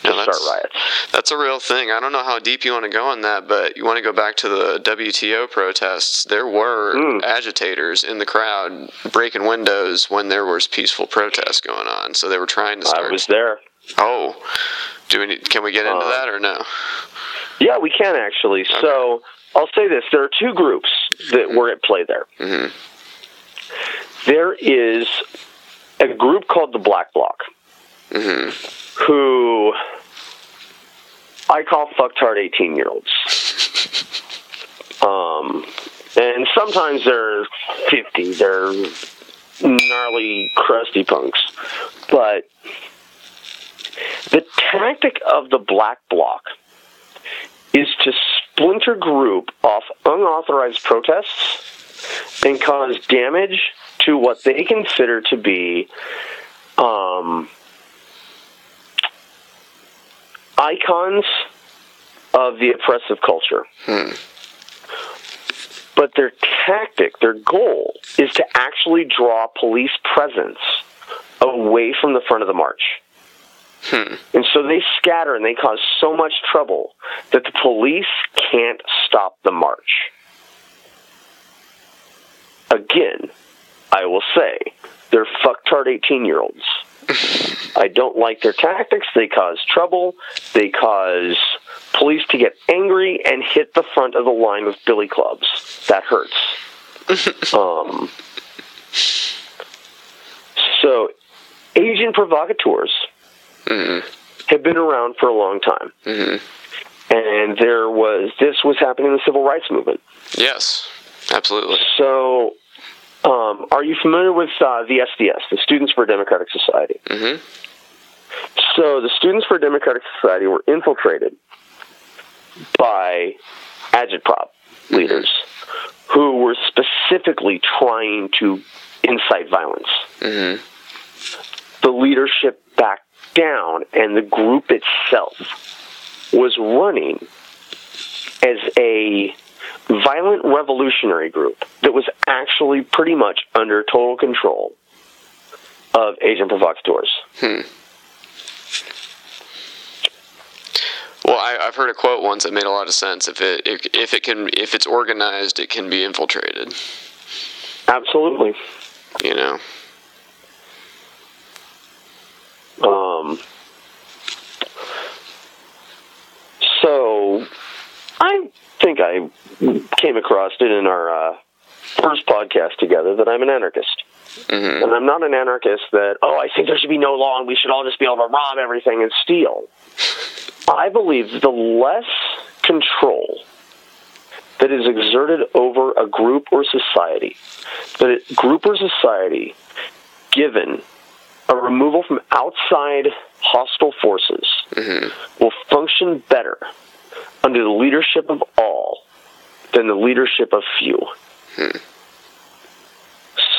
start riots. That's a real thing. I don't know how deep you want to go on that, but you want to go back to the WTO protests. There were agitators in the crowd breaking windows when there was peaceful protests going on, so they were trying to start. I was there. Oh, can we get into that or no? Yeah, we can actually. Okay. So I'll say this. There are two groups that were at play there. Mm-hmm. There is a group called the Black Bloc, mm-hmm. who I call fucktard 18-year-olds. And sometimes they're 50. They're gnarly, crusty punks. But the tactic of the Black Bloc is to splinter group off unauthorized protests and cause damage to what they consider to be icons of the oppressive culture. But their tactic, their goal, is to actually draw police presence away from the front of the march. And so they scatter and they cause so much trouble that the police can't stop the march. Again, I will say, they're fucktard 18-year-olds. I don't like their tactics. They cause trouble. They cause police to get angry and hit the front of the line with billy clubs. That hurts. So, Asian provocateurs mm-hmm. have been around for a long time. Mm-hmm. And this was happening in the Civil Rights Movement. Yes, absolutely. So, are you familiar with the SDS, the Students for a Democratic Society? Mm-hmm. So the Students for a Democratic Society were infiltrated by agitprop leaders who were specifically trying to incite violence. Mm-hmm. The leadership backed down, and the group itself was running as a violent revolutionary group that was actually pretty much under total control of Asian provocateurs. Well, I've heard a quote once that made a lot of sense. If it's organized, it can be infiltrated. Absolutely. You know. So, I think I came across it in our first podcast together that I'm an anarchist. Mm-hmm. And I'm not an anarchist that, I think there should be no law and we should all just be able to rob everything and steal. I believe the less control that is exerted over a group or society, that a group or society given a removal from outside hostile forces will function better under the leadership of all than the leadership of few.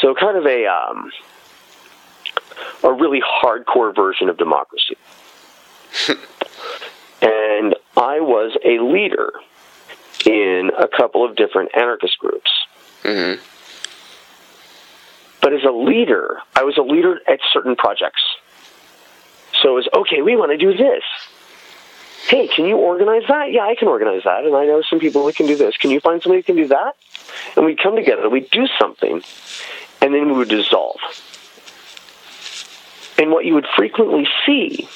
So kind of a really hardcore version of democracy. I was a leader in a couple of different anarchist groups. Mm-hmm. But as a leader, I was a leader at certain projects. So it was, okay, we want to do this. Hey, can you organize that? Yeah, I can organize that. And I know some people who can do this. Can you find somebody who can do that? And we'd come together, we'd do something, and then we would dissolve. And what you would frequently see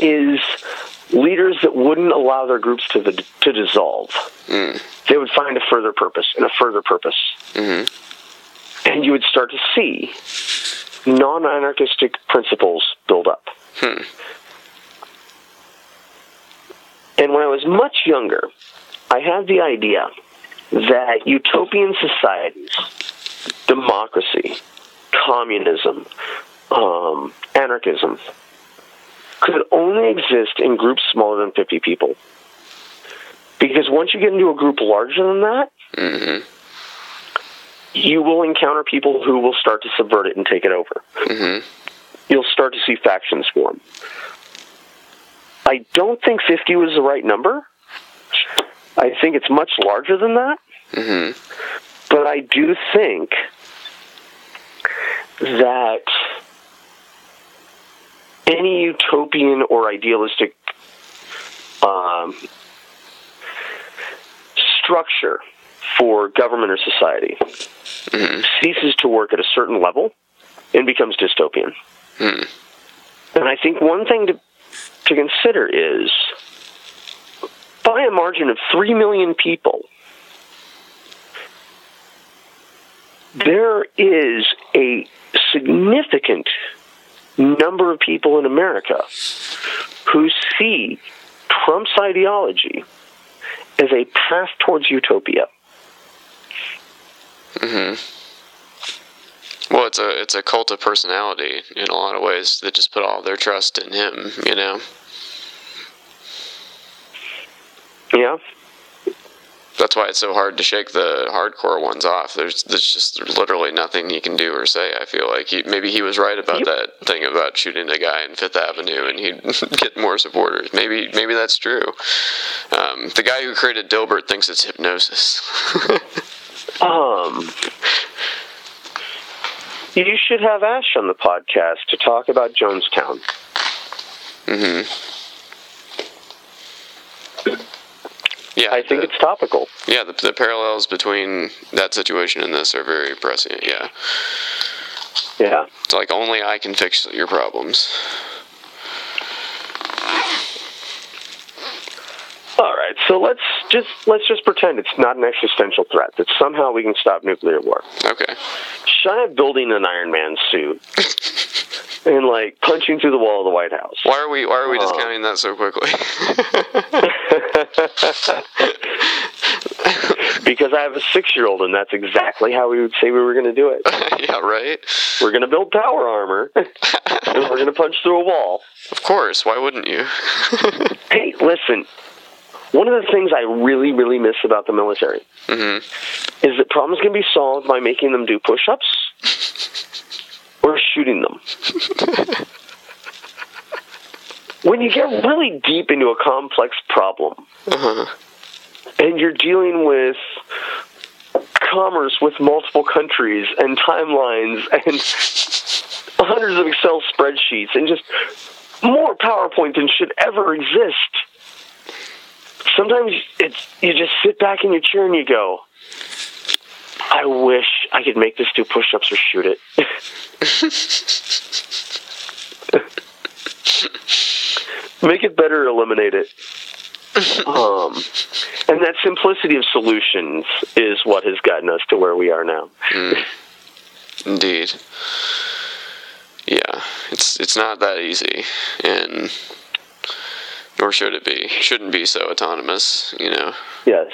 is leaders that wouldn't allow their groups to dissolve. Mm. They would find a further purpose and a further purpose. Mm-hmm. And you would start to see non-anarchistic principles build up. Hmm. And when I was much younger, I had the idea that utopian societies, democracy, communism, anarchism, could only exist in groups smaller than 50 people. Because once you get into a group larger than that, mm-hmm. you will encounter people who will start to subvert it and take it over. Mm-hmm. You'll start to see factions form. I don't think 50 was the right number. I think it's much larger than that. Mm-hmm. But I do think that any utopian or idealistic structure for government or society mm-hmm. ceases to work at a certain level and becomes dystopian. Mm. And I think one thing to consider is, by a margin of 3 million people, there is a significant number of people in America who see Trump's ideology as a path towards utopia. Mm-hmm. Well, it's a cult of personality in a lot of ways that just put all their trust in him, you know? Yeah. That's why it's so hard to shake the hardcore ones off. There's just literally nothing you can do or say, I feel like. Maybe he was right about that thing about shooting a guy in Fifth Avenue and he'd get more supporters. Maybe that's true. The guy who created Dilbert thinks it's hypnosis. You should have Ash on the podcast to talk about Jonestown. Mm-hmm. Yeah, I think it's topical. Yeah, the parallels between that situation and this are very prescient, yeah. Yeah. It's like, only I can fix your problems. All right, so let's just pretend it's not an existential threat, that somehow we can stop nuclear war. Okay. Shy of building an Iron Man suit... and, like, punching through the wall of the White House. Why are we discounting that so quickly? Because I have a 6-year-old, and that's exactly how we would say we were going to do it. Yeah, right? We're going to build power armor, and we're going to punch through a wall. Of course. Why wouldn't you? Hey, listen. One of the things I really, really miss about the military mm-hmm. is that problems can be solved by making them do push-ups. Or shooting them. When you get really deep into a complex problem, uh-huh. and you're dealing with commerce with multiple countries and timelines and hundreds of Excel spreadsheets and just more PowerPoint than should ever exist, sometimes you just sit back in your chair and you go, I wish I could make this do push-ups or shoot it. Make it better or eliminate it. And that simplicity of solutions is what has gotten us to where we are now. Indeed. Yeah, it's not that easy, and nor should it be. It shouldn't be so autonomous, you know. Yes.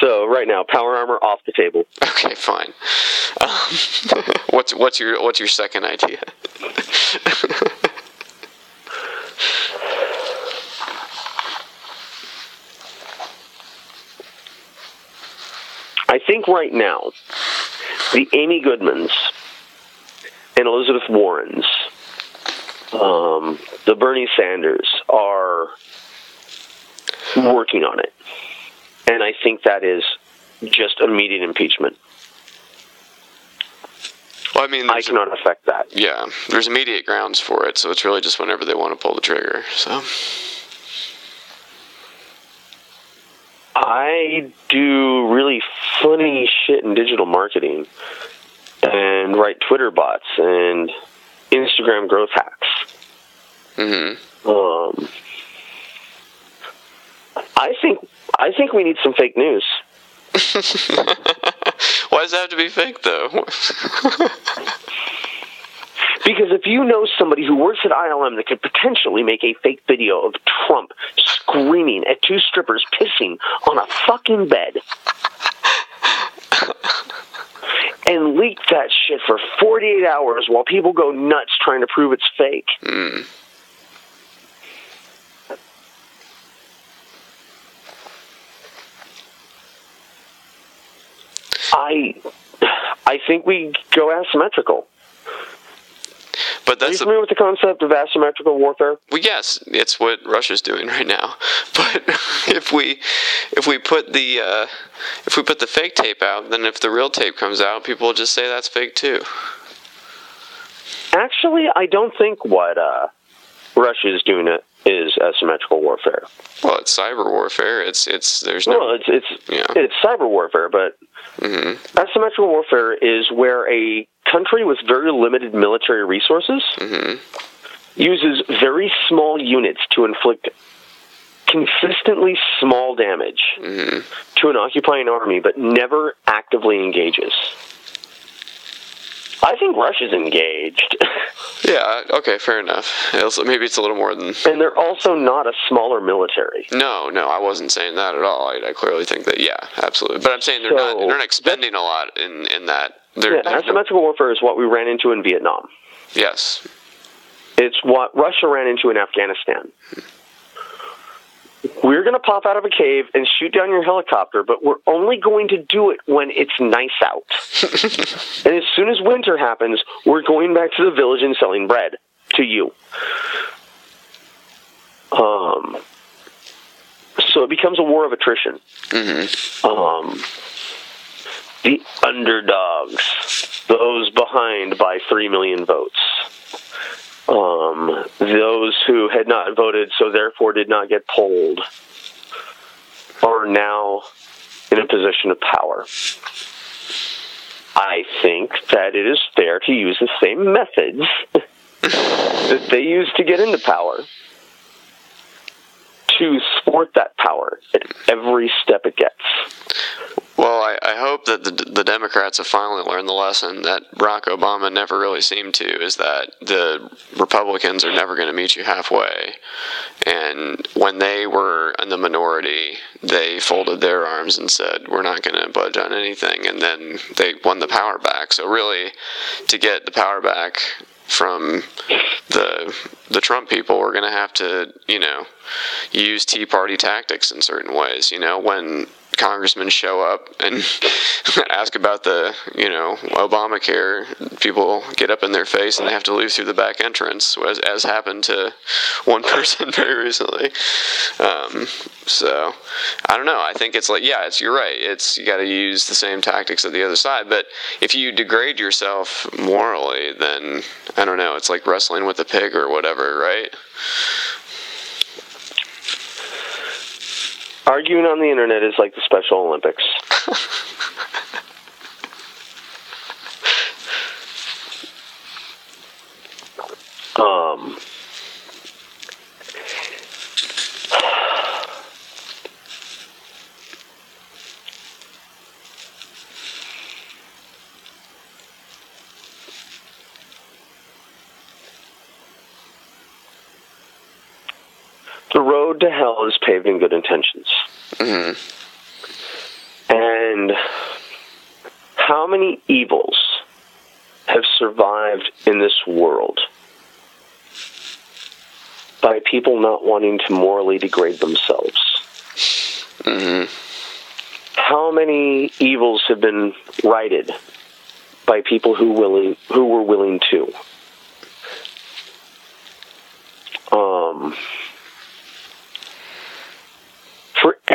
So right now, power armor off the table. Okay, fine. What's your second idea? I think right now, the Amy Goodmans and Elizabeth Warrens, the Bernie Sanders are working on it. And I think that is just immediate impeachment. Well, I mean, I cannot affect that. Yeah, there's immediate grounds for it, so it's really just whenever they want to pull the trigger. So I do really funny shit in digital marketing and write Twitter bots and Instagram growth hacks. Mm-hmm. I think we need some fake news. Why does that have to be fake, though? Because if you know somebody who works at ILM that could potentially make a fake video of Trump screaming at two strippers pissing on a fucking bed and leak that shit for 48 hours while people go nuts trying to prove it's fake. Mm. I think we go asymmetrical. But that's— are you familiar with the concept of asymmetrical warfare? Well, yes, it's what Russia's doing right now. But if we put the fake tape out, then if the real tape comes out, people will just say that's fake too. Actually, I don't think what Russia is doing is asymmetrical warfare. Well, it's cyber warfare. It's cyber warfare, but mm-hmm. asymmetrical warfare is where a country with very limited military resources mm-hmm. uses very small units to inflict consistently small damage mm-hmm. to an occupying army, but never actively engages. I think Russia's engaged. Yeah, okay, fair enough. Maybe it's a little more than... And they're also not a smaller military. No, I wasn't saying that at all. I clearly think that, yeah, absolutely. But I'm saying they're not expending a lot in that. Asymmetrical warfare is what we ran into in Vietnam. Yes. It's what Russia ran into in Afghanistan. We're going to pop out of a cave and shoot down your helicopter, but we're only going to do it when it's nice out. And as soon as winter happens, we're going back to the village and selling bread to you. So it becomes a war of attrition. Mm-hmm. The underdogs, those behind by 3 million votes. Those who had not voted, so therefore did not get polled, are now in a position of power. I think that it is fair to use the same methods that they used to get into power to thwart that power at every step it gets. Well, I hope that the Democrats have finally learned the lesson that Barack Obama never really seemed to, is that the Republicans are never going to meet you halfway. And when they were in the minority, they folded their arms and said, we're not going to budge on anything. And then they won the power back. So really, to get the power back from the Trump people, we're going to have to, use Tea Party tactics in certain ways. When congressmen show up and ask about the, Obamacare, people get up in their face and they have to leave through the back entrance, as happened to one person very recently. So, I don't know. I think it's like, yeah, you're right. You got to use the same tactics of the other side. But if you degrade yourself morally, then, I don't know, it's like wrestling with a pig or whatever, right? Arguing on the internet is like the Special Olympics. The road to hell is paved in good intentions. Mm-hmm. And how many evils have survived in this world by people not wanting to morally degrade themselves? Mm-hmm. How many evils have been righted by people who were willing to?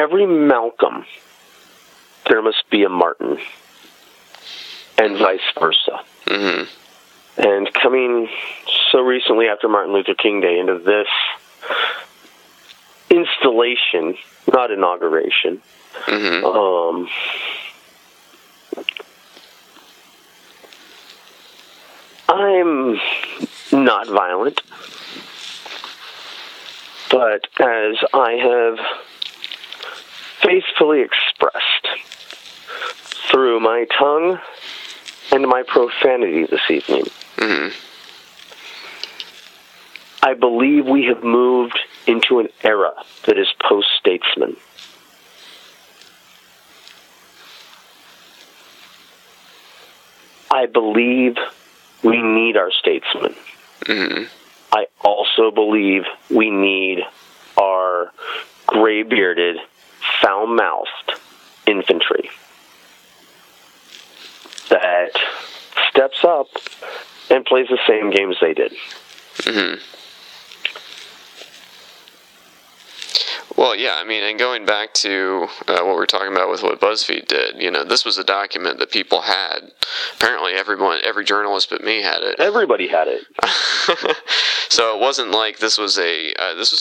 every Malcolm, there must be a Martin, and vice versa. Mm-hmm. And coming so recently after Martin Luther King Day into this installation, not inauguration, mm-hmm. I'm not violent, but as I have faithfully expressed through my tongue and my profanity this evening, mm-hmm. I believe we have moved into an era that is post-statesman. I believe we need our statesmen. Mm-hmm. I also believe we need our gray-bearded, foul-mouthed infantry that steps up and plays the same games they did. Mm-hmm. Well, yeah, I mean, and going back to what we're talking about with what BuzzFeed did, you know, this was a document that people had. Apparently every journalist but me had it. Everybody had it. So it wasn't like this was a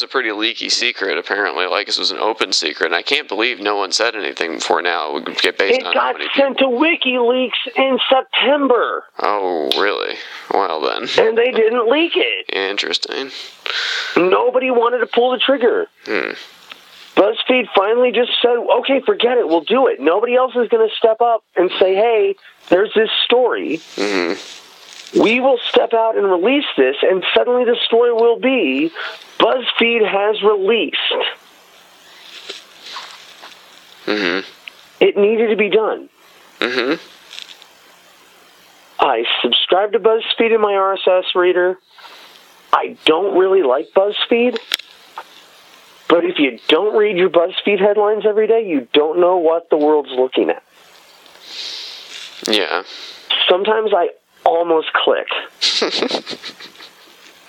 pretty leaky secret, apparently, like this was an open secret. And I can't believe no one said anything before now. It would get based on how many people. It got sent to WikiLeaks in September. Oh, really? Well, then. And they didn't leak it. Interesting. Nobody wanted to pull the trigger. Hmm. BuzzFeed finally just said, okay, forget it, we'll do it. Nobody else is going to step up and say, hey, there's this story. Mm-hmm. We will step out and release this, and suddenly the story will be, BuzzFeed has released. Mm-hmm. It needed to be done. Mm-hmm. I subscribe to BuzzFeed in my RSS reader. I don't really like BuzzFeed. But if you don't read your BuzzFeed headlines every day, you don't know what the world's looking at. Yeah. Sometimes I almost click.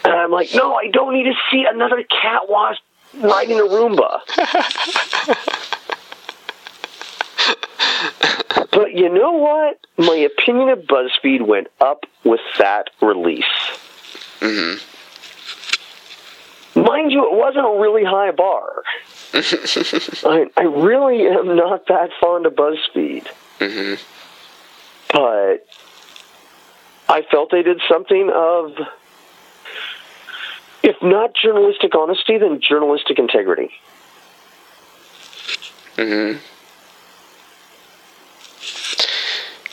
And I'm like, no, I don't need to see another cat wasp riding a Roomba. But you know what? My opinion of BuzzFeed went up with that release. Mm-hmm. Mind you, it wasn't a really high bar. I really am not that fond of BuzzFeed. Mm-hmm. But I felt they did something of, if not journalistic honesty, then journalistic integrity. Mm-hmm.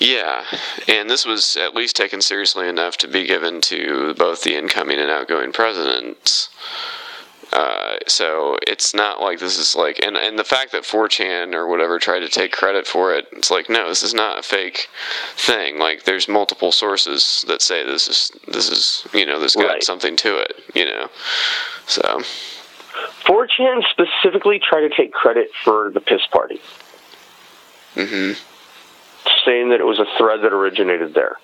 Yeah, and this was at least taken seriously enough to be given to both the incoming and outgoing presidents. So it's not like this is like... And the fact that 4chan or whatever tried to take credit for it, it's like, no, this is not a fake thing. Like, there's multiple sources that say this got something to it, you know. So 4chan specifically tried to take credit for the piss party. Mm-hmm. Saying that it was a thread that originated there.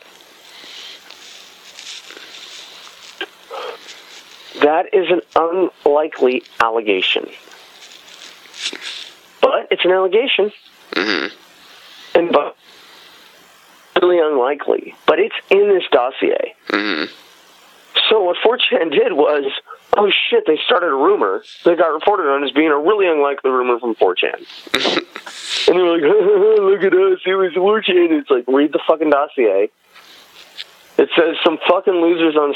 That is an unlikely allegation. But it's an allegation. Mm-hmm. And but really unlikely. But it's in this dossier. Mm-hmm. So what 4chan did was, oh shit, they started a rumor that got reported on as being a really unlikely rumor from 4chan. And they're like, look at us, it was 4chan. It's like, read the fucking dossier. It says some fucking losers on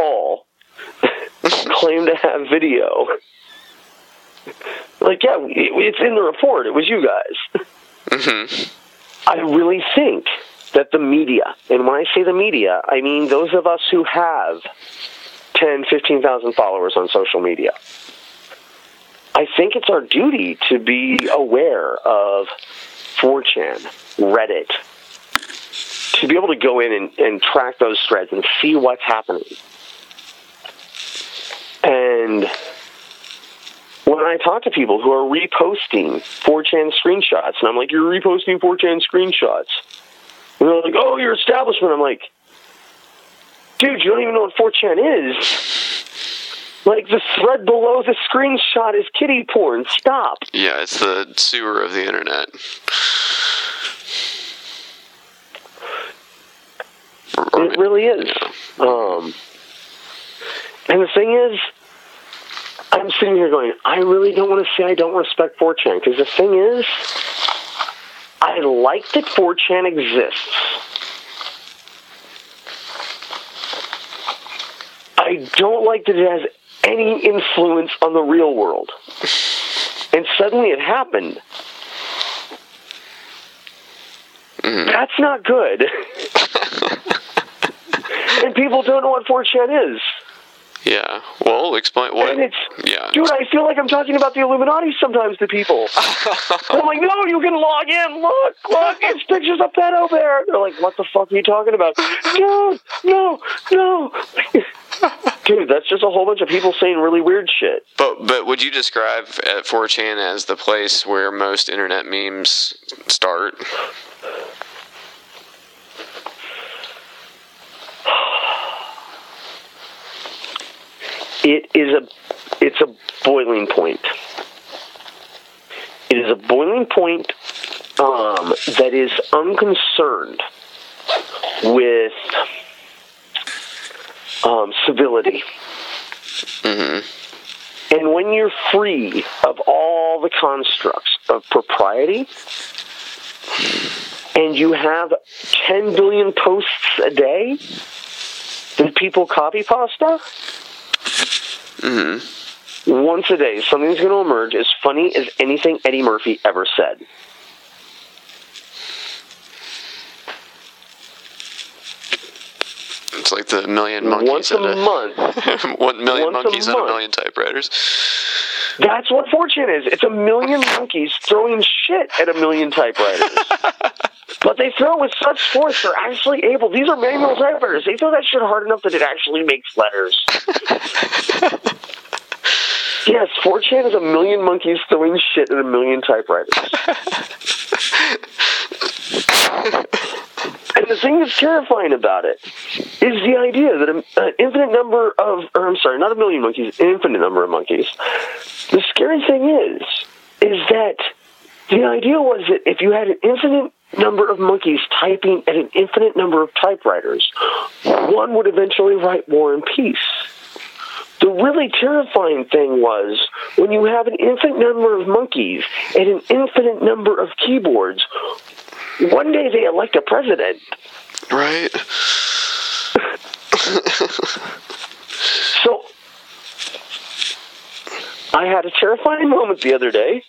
/Paul claim to have video. Like, yeah, it's in the report. It was you guys. Mm-hmm. I really think that the media, and when I say the media, I mean those of us who have 10,000, 15,000 followers on social media, I think it's our duty to be aware of 4chan, Reddit, to be able to go in and track those threads and see what's happening. And when I talk to people who are reposting 4chan screenshots, and I'm like, you're reposting 4chan screenshots. And they're like, oh, your establishment. I'm like, dude, you don't even know what 4chan is. Like, the thread below the screenshot is kiddie porn. Stop. Yeah, it's the sewer of the internet. It really is. Yeah. And the thing is, I'm sitting here going, I really don't want to say I don't respect 4chan, because the thing is, I like that 4chan exists. I don't like that it has any influence on the real world. And suddenly it happened. Mm. That's not good. And people don't know what 4chan is. Yeah. Well, explain what. And it's, yeah. Dude, I feel like I'm talking about the Illuminati sometimes to people. I'm like, no, you can log in. Look, it's pictures of pedo bear. They're like, what the fuck are you talking about? No. Dude, that's just a whole bunch of people saying really weird shit. But would you describe at 4chan as the place where most internet memes start? It's a boiling point. It is a boiling point that is unconcerned with civility. Mm-hmm. And when you're free of all the constructs of propriety, and you have 10 billion posts a day, and people copy pasta. Mm-hmm. Once a day, something's going to emerge as funny as anything Eddie Murphy ever said. It's like the million monkeys once a month. 1 million once monkeys and a million typewriters. That's what 4chan is. It's a million monkeys throwing shit at a million typewriters. But they throw with such force, they're actually able. These are manual typewriters. They throw that shit hard enough that it actually makes letters. Yes, 4chan is a million monkeys throwing shit at a million typewriters. And the thing that's terrifying about it is the idea that an infinite number of, or I'm sorry, not a million monkeys, an infinite number of monkeys. The scary thing is that the idea was that if you had an infinite number of monkeys typing at an infinite number of typewriters, one would eventually write War and Peace. The really terrifying thing was when you have an infinite number of monkeys and an infinite number of keyboards, one day they elect a president. Right. So, I had a terrifying moment the other day.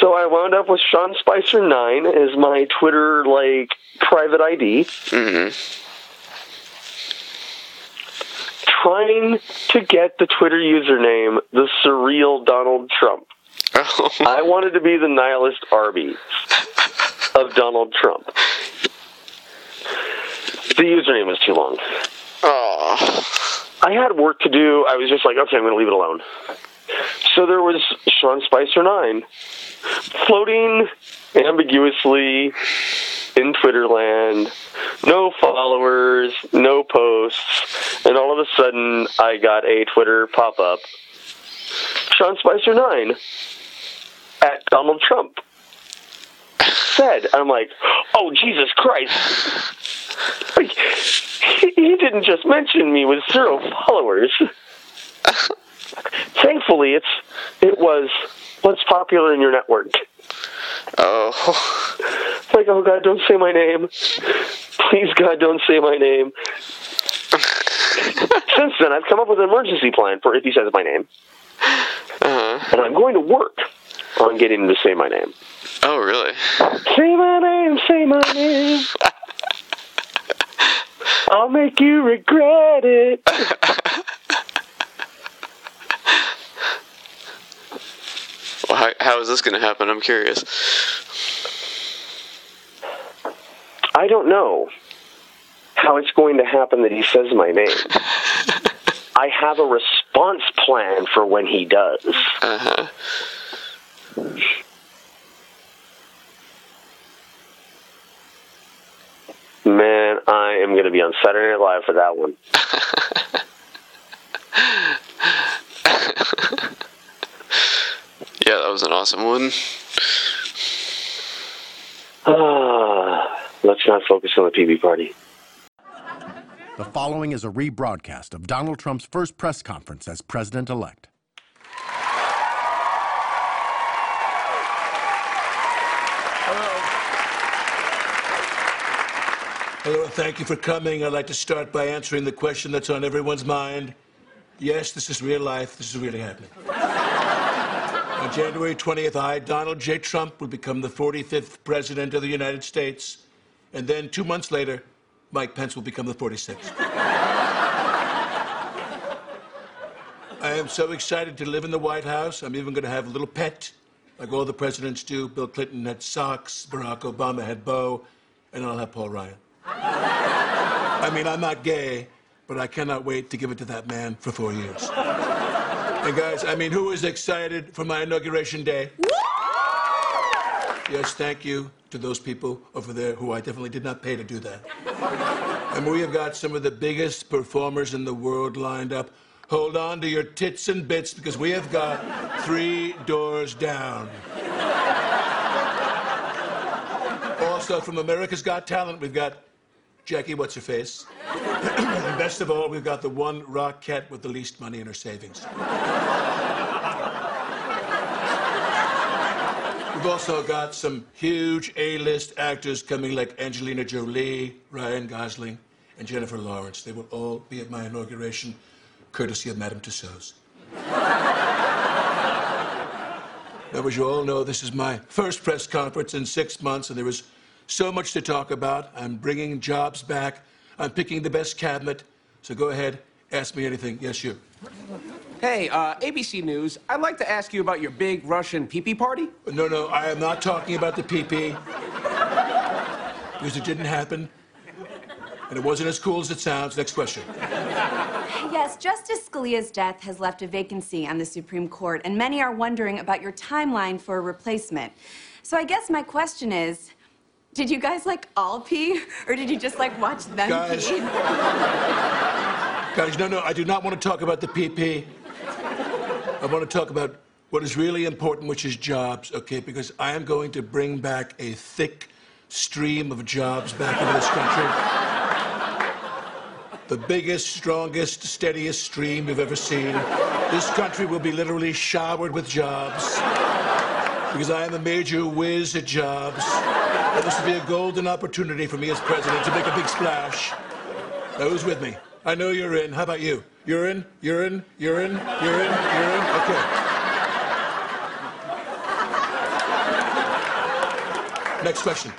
So I wound up with Sean Spicer 9 as my Twitter, private ID. Mm-hmm. Trying to get the Twitter username, the surreal Donald Trump. Oh. I wanted to be the nihilist Arby of Donald Trump. The username was too long. Oh. I had work to do. I was just like, okay, I'm going to leave it alone. So there was Sean Spicer 9 floating ambiguously in Twitterland, no followers, no posts, and all of a sudden I got a Twitter pop-up. Sean Spicer 9 at Donald Trump said, I'm like, oh, Jesus Christ. Like, he didn't just mention me with 0 followers. Thankfully, it was what's popular in your network. Oh. Like, oh, God, don't say my name. Please, God, don't say my name. Since then, I've come up with an emergency plan for if he says my name. Uh-huh. And I'm going to work on getting him to say my name. Oh, really? Say my name, say my name. I'll make you regret it. How is this going to happen? I'm curious. I don't know how it's going to happen that he says my name. I have a response plan for when he does. Uh-huh. Man, I am going to be on Saturday Night Live for that one. Yeah, that was an awesome one. Let's not focus on the PB party. The following is a rebroadcast of Donald Trump's first press conference as president-elect. Hello, thank you for coming. I'd like to start by answering the question that's on everyone's mind. Yes, this is real life. This is really happening. On January 20th, I, Donald J. Trump, will become the 45th president of the United States. And then 2 months later, Mike Pence will become the 46th. I am so excited to live in the White House. I'm even going to have a little pet, like all the presidents do. Bill Clinton had socks, Barack Obama had bow, and I'll have Paul Ryan. I mean, I'm not gay, but I cannot wait to give it to that man for 4 years. And guys, I mean, who is excited for my inauguration day? Yes, thank you to those people over there who I definitely did not pay to do that. And we have got some of the biggest performers in the world lined up. Hold on to your tits and bits, because we have got Three Doors Down. Also, from America's Got Talent, we've got Jackie What's-Her-Face. And best of all, we've got the one rockette with the least money in her savings. We've also got some huge A-list actors coming, like Angelina Jolie, Ryan Gosling, and Jennifer Lawrence. They will all be at my inauguration, courtesy of Madame Tussauds. Now, as you all know, this is my first press conference in 6 months, and there is so much to talk about. I'm bringing jobs back. I'm picking the best cabinet. So go ahead, ask me anything. Yes, you. Hey, ABC News, I'd like to ask you about your big Russian pee-pee party. No, I am not talking about the pee-pee. Because it didn't happen. And it wasn't as cool as it sounds. Next question. Yes, Justice Scalia's death has left a vacancy on the Supreme Court, and many are wondering about your timeline for a replacement. So I guess my question is, did you guys, like, all pee? Or did you just, like, watch them pee? Guys, no, I do not want to talk about the pee-pee. I want to talk about what is really important, which is jobs, okay? Because I am going to bring back a thick stream of jobs back into this country. The biggest, strongest, steadiest stream you've ever seen. This country will be literally showered with jobs. Because I am a major whiz at jobs. And this would be a golden opportunity for me as president to make a big splash. Now, who's with me? I know you're in. How about you? You're in? You're in? You're in? You're in? You're in? You're in? Okay. Next question.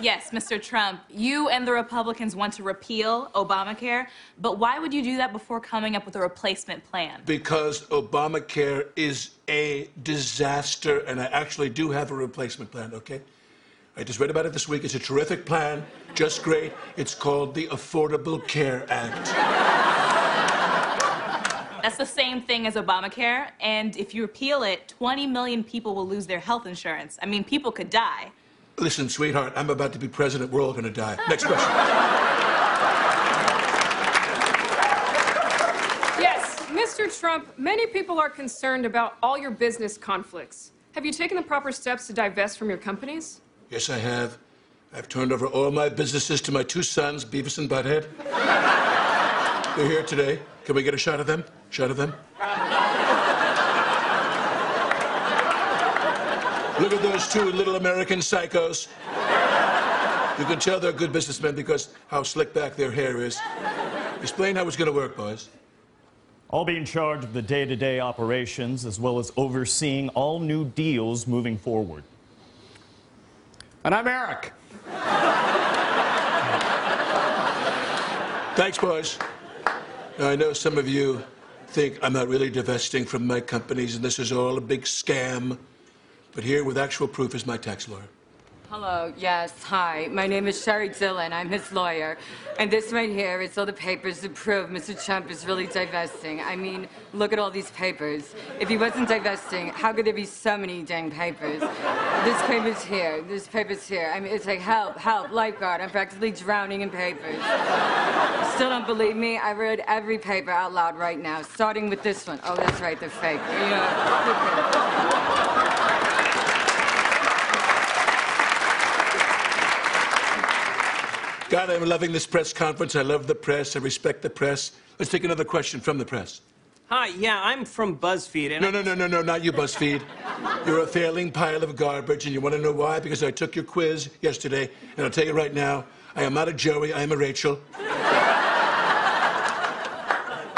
Yes, Mr. Trump, you and the Republicans want to repeal Obamacare, but why would you do that before coming up with a replacement plan? Because Obamacare is a disaster, and I actually do have a replacement plan, okay? I just read about it this week. It's a terrific plan, just great. It's called the Affordable Care Act. That's the same thing as Obamacare, and if you repeal it, 20 million people will lose their health insurance. I mean, people could die. Listen, sweetheart, I'm about to be president. We're all going to die. Next question. Yes, Mr. Trump, many people are concerned about all your business conflicts. Have you taken the proper steps to divest from your companies? Yes, I have. I've turned over all my businesses to my two sons, Beavis and Butthead. They're here today. Can we get a shot of them? Shot of them? Look at those two little American psychos. You can tell they're good businessmen because how slick back their hair is. Explain how it's going to work, boys. I'll be in charge of the day-to-day operations as well as overseeing all new deals moving forward. And I'm Eric. Thanks, boys. Now, I know some of you think I'm not really divesting from my companies and this is all a big scam. But here, with actual proof, is my tax lawyer. Hello, yes, hi. My name is Sherry Dillon. I'm his lawyer. And this right here is all the papers that prove Mr. Trump is really divesting. I mean, look at all these papers. If he wasn't divesting, how could there be so many dang papers? This paper's here, this paper's here. I mean, it's like, help, help, lifeguard. I'm practically drowning in papers. Still don't believe me? I read every paper out loud right now, starting with this one. Oh, that's right, they're fake. You know, God, I'm loving this press conference. I love the press. I respect the press. Let's take another question from the press. Hi, yeah, I'm from BuzzFeed. And no, not you, BuzzFeed. You're a failing pile of garbage, and you want to know why? Because I took your quiz yesterday, and I'll tell you right now, I am not a Joey, I am a Rachel.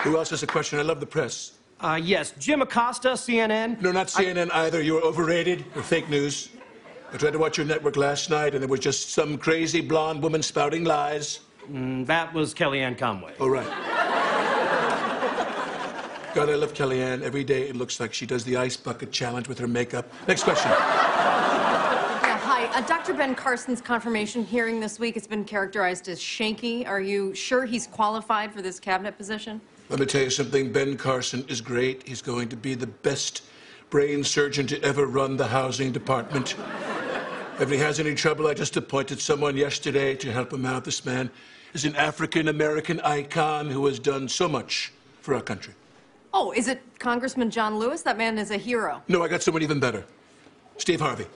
Who else has a question? I love the press. Yes, Jim Acosta, CNN. No, not CNN either. You're overrated. You're fake news. I tried to watch your network last night, and there was just some crazy blonde woman spouting lies. That was Kellyanne Conway. Oh, right. God, I love Kellyanne. Every day it looks like she does the ice bucket challenge with her makeup. Next question. Yeah, hi. Dr. Ben Carson's confirmation hearing this week has been characterized as shaky. Are you sure he's qualified for this cabinet position? Let me tell you something. Ben Carson is great. He's going to be the best brain surgeon to ever run the housing department. If he has any trouble, I just appointed someone yesterday to help him out. This man is an African-American icon who has done so much for our country. Oh, is it Congressman John Lewis? That man is a hero. No, I got someone even better. Steve Harvey.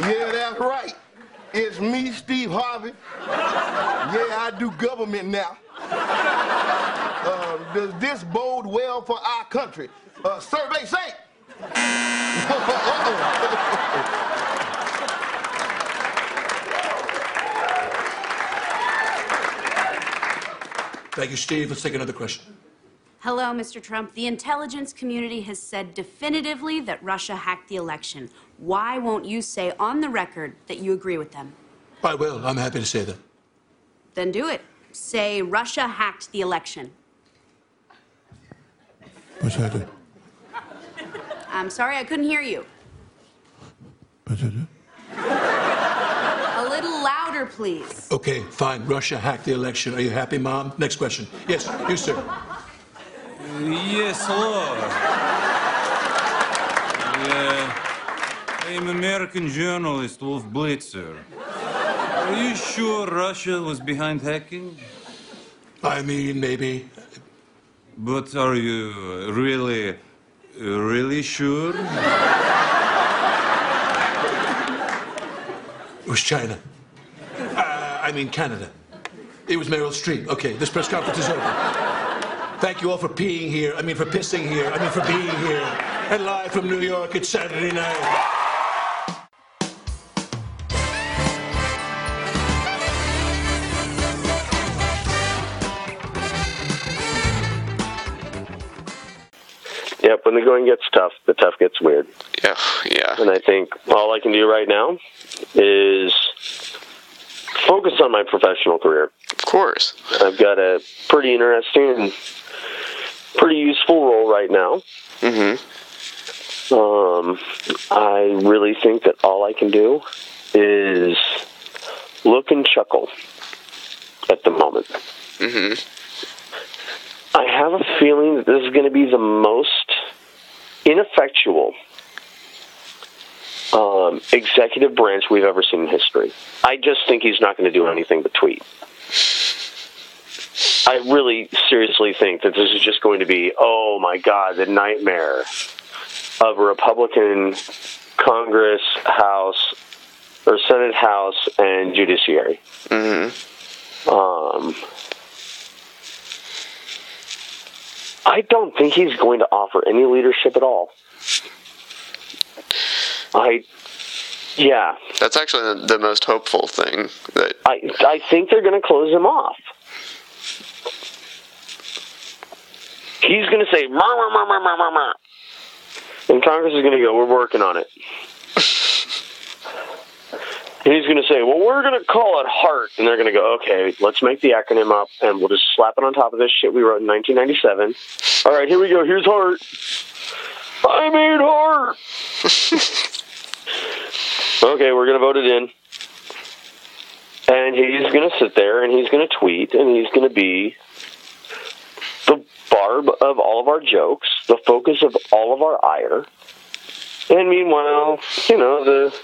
Yeah, that's right. It's me, Steve Harvey. Yeah, I do government now. Does this bode well for our country? Survey say. Thank you, Steve. Let's take another question. Hello, Mr. Trump. The intelligence community has said definitively that Russia hacked the election. Why won't you say on the record that you agree with them? I will. I'm happy to say that. Then do it. Say Russia hacked the election. What should I do? I'm sorry, I couldn't hear you. What should I do? A little louder, please. Okay, fine. Russia hacked the election. Are you happy, Mom? Next question. Yes, you, sir. Yes, hello. I'm an American journalist, Wolf Blitzer. Are you sure Russia was behind hacking? I mean, maybe. But are you really, really sure? It was China. I mean, Canada. It was Meryl Streep. Okay, this press conference is over. Thank you all for peeing here. I mean, for pissing here. I mean, for being here. And live from New York, it's Saturday night. Yep, when the going gets tough, the tough gets weird. Yeah. And I think all I can do right now is focus on my professional career. Of course. I've got a pretty interesting and pretty useful role right now. Mm-hmm. I really think that all I can do is look and chuckle at the moment. Mm-hmm. I have a feeling that this is going to be the most ineffectual executive branch we've ever seen in history. I just think he's not going to do anything but tweet. I really seriously think that this is just going to be, oh my God, the nightmare of a Republican Congress, House, or Senate, House, and Judiciary. Mm-hmm. I don't think he's going to offer any leadership at all. Yeah. That's actually the most hopeful thing. That I think they're going to close him off. He's going to say, murr, murr, murr, murr, murr. And Congress is going to go, we're working on it. He's going to say, well, we're going to call it HART. And they're going to go, okay, let's make the acronym up, and we'll just slap it on top of this shit we wrote in 1997. All right, here we go. Here's HART. I mean HART. Okay, we're going to vote it in. And he's going to sit there, and he's going to tweet, and he's going to be the barb of all of our jokes, the focus of all of our ire. And meanwhile, you know, the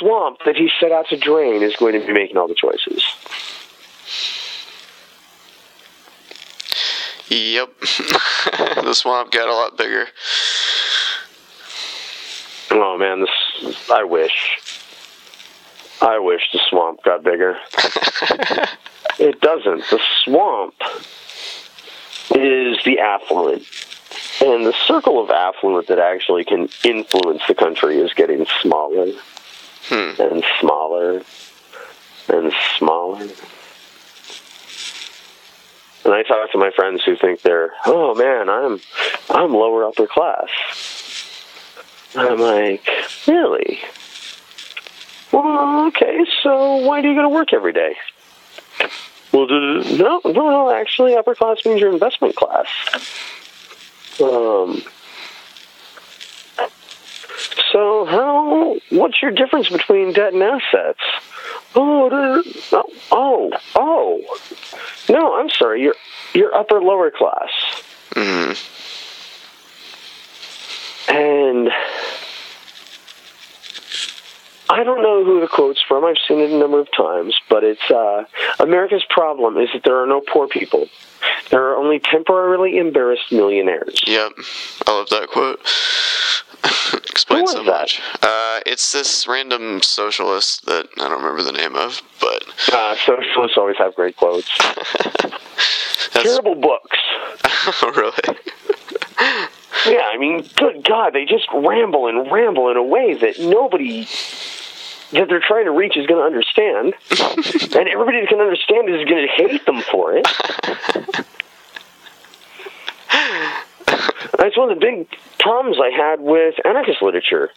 swamp that he set out to drain is going to be making all the choices. Yep. The swamp got a lot bigger. Oh, man, I wish the swamp got bigger. It doesn't. The swamp is the affluent. And the circle of affluent that actually can influence the country is getting smaller and smaller and smaller. And I talk to my friends who think they're, oh man, I'm lower upper class. I'm like, really? Well, okay, so why do you go to work every day? Well, no, actually upper class means you're investment class. So what's your difference between debt and assets? No, I'm sorry, you're upper lower class. Mm-hmm. And I don't know who the quote's from. I've seen it a number of times, but it's America's problem is that there are no poor people. There are only temporarily embarrassed millionaires. Yep. I love that quote. Explains so much. It's this random socialist that I don't remember the name of, but... socialists always have great quotes. Terrible books. Oh, really? Yeah, I mean, good God, they just ramble in a way that nobody... that they're trying to reach is going to understand, and everybody that can understand is going to hate them for it. That's one of the big problems I had with anarchist literature.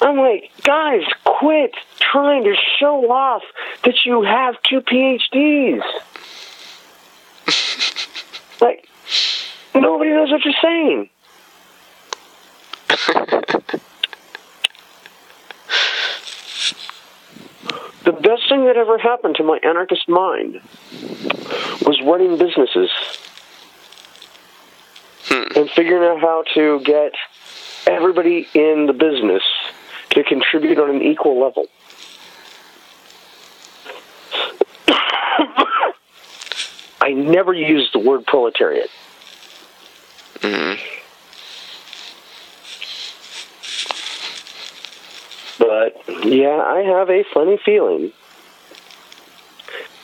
I'm like, guys, quit trying to show off that you have 2 PhDs. Like, nobody knows what you're saying. The best thing that ever happened to my anarchist mind was running businesses and figuring out how to get everybody in the business to contribute on an equal level. I never used the word proletariat. Mm-hmm. But, yeah, I have a funny feeling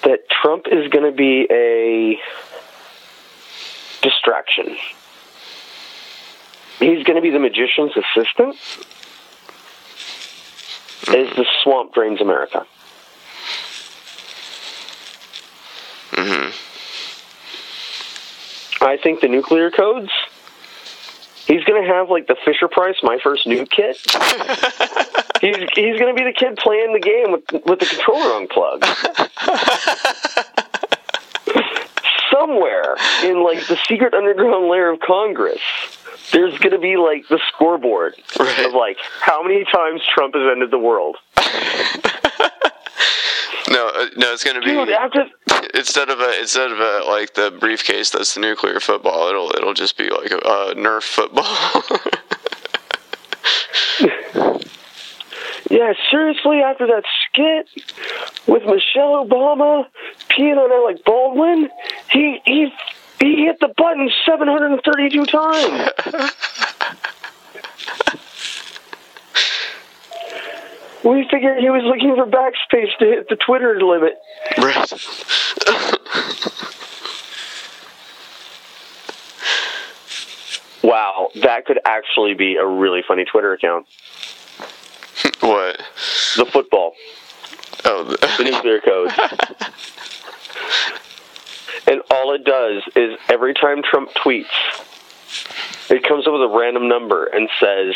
that Trump is going to be a distraction. He's going to be the magician's assistant as the swamp drains America. Mm-hmm. I think the nuclear codes, he's going to have, like, the Fisher-Price My First Nuke kit. He's going to be the kid playing the game with the controller unplugged. Somewhere in, like, the secret underground lair of Congress, there's going to be, like, the scoreboard of, like, how many times Trump has ended the world. No, it's going to be... Dude, Instead of like the briefcase that's the nuclear football, it'll just be like a Nerf football. Yeah, seriously, after that skit with Michelle Obama peeing on Alec Baldwin, he hit the button 732 times. We figured he was looking for backspace to hit the Twitter limit. Right. Wow, that could actually be a really funny Twitter account. What? The football. Oh, the nuclear code. And all it does is every time Trump tweets, it comes up with a random number and says...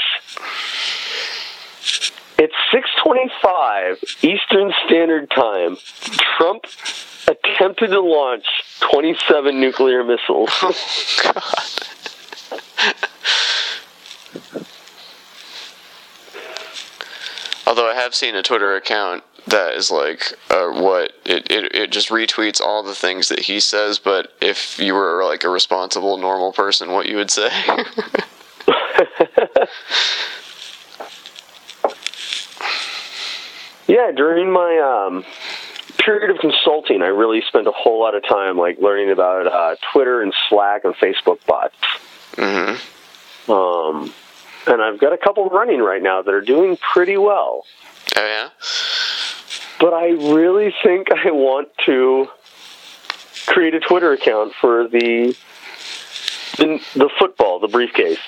At 6:25 Eastern Standard Time, Trump attempted to launch 27 nuclear missiles. Oh, God. Although I have seen a Twitter account that is like, it just retweets all the things that he says, but if you were like a responsible, normal person, what you would say. Yeah, during my period of consulting, I really spent a whole lot of time like learning about Twitter and Slack and Facebook bots. Mm-hmm. And I've got a couple running right now that are doing pretty well. Oh, yeah? But I really think I want to create a Twitter account for the football, the briefcase.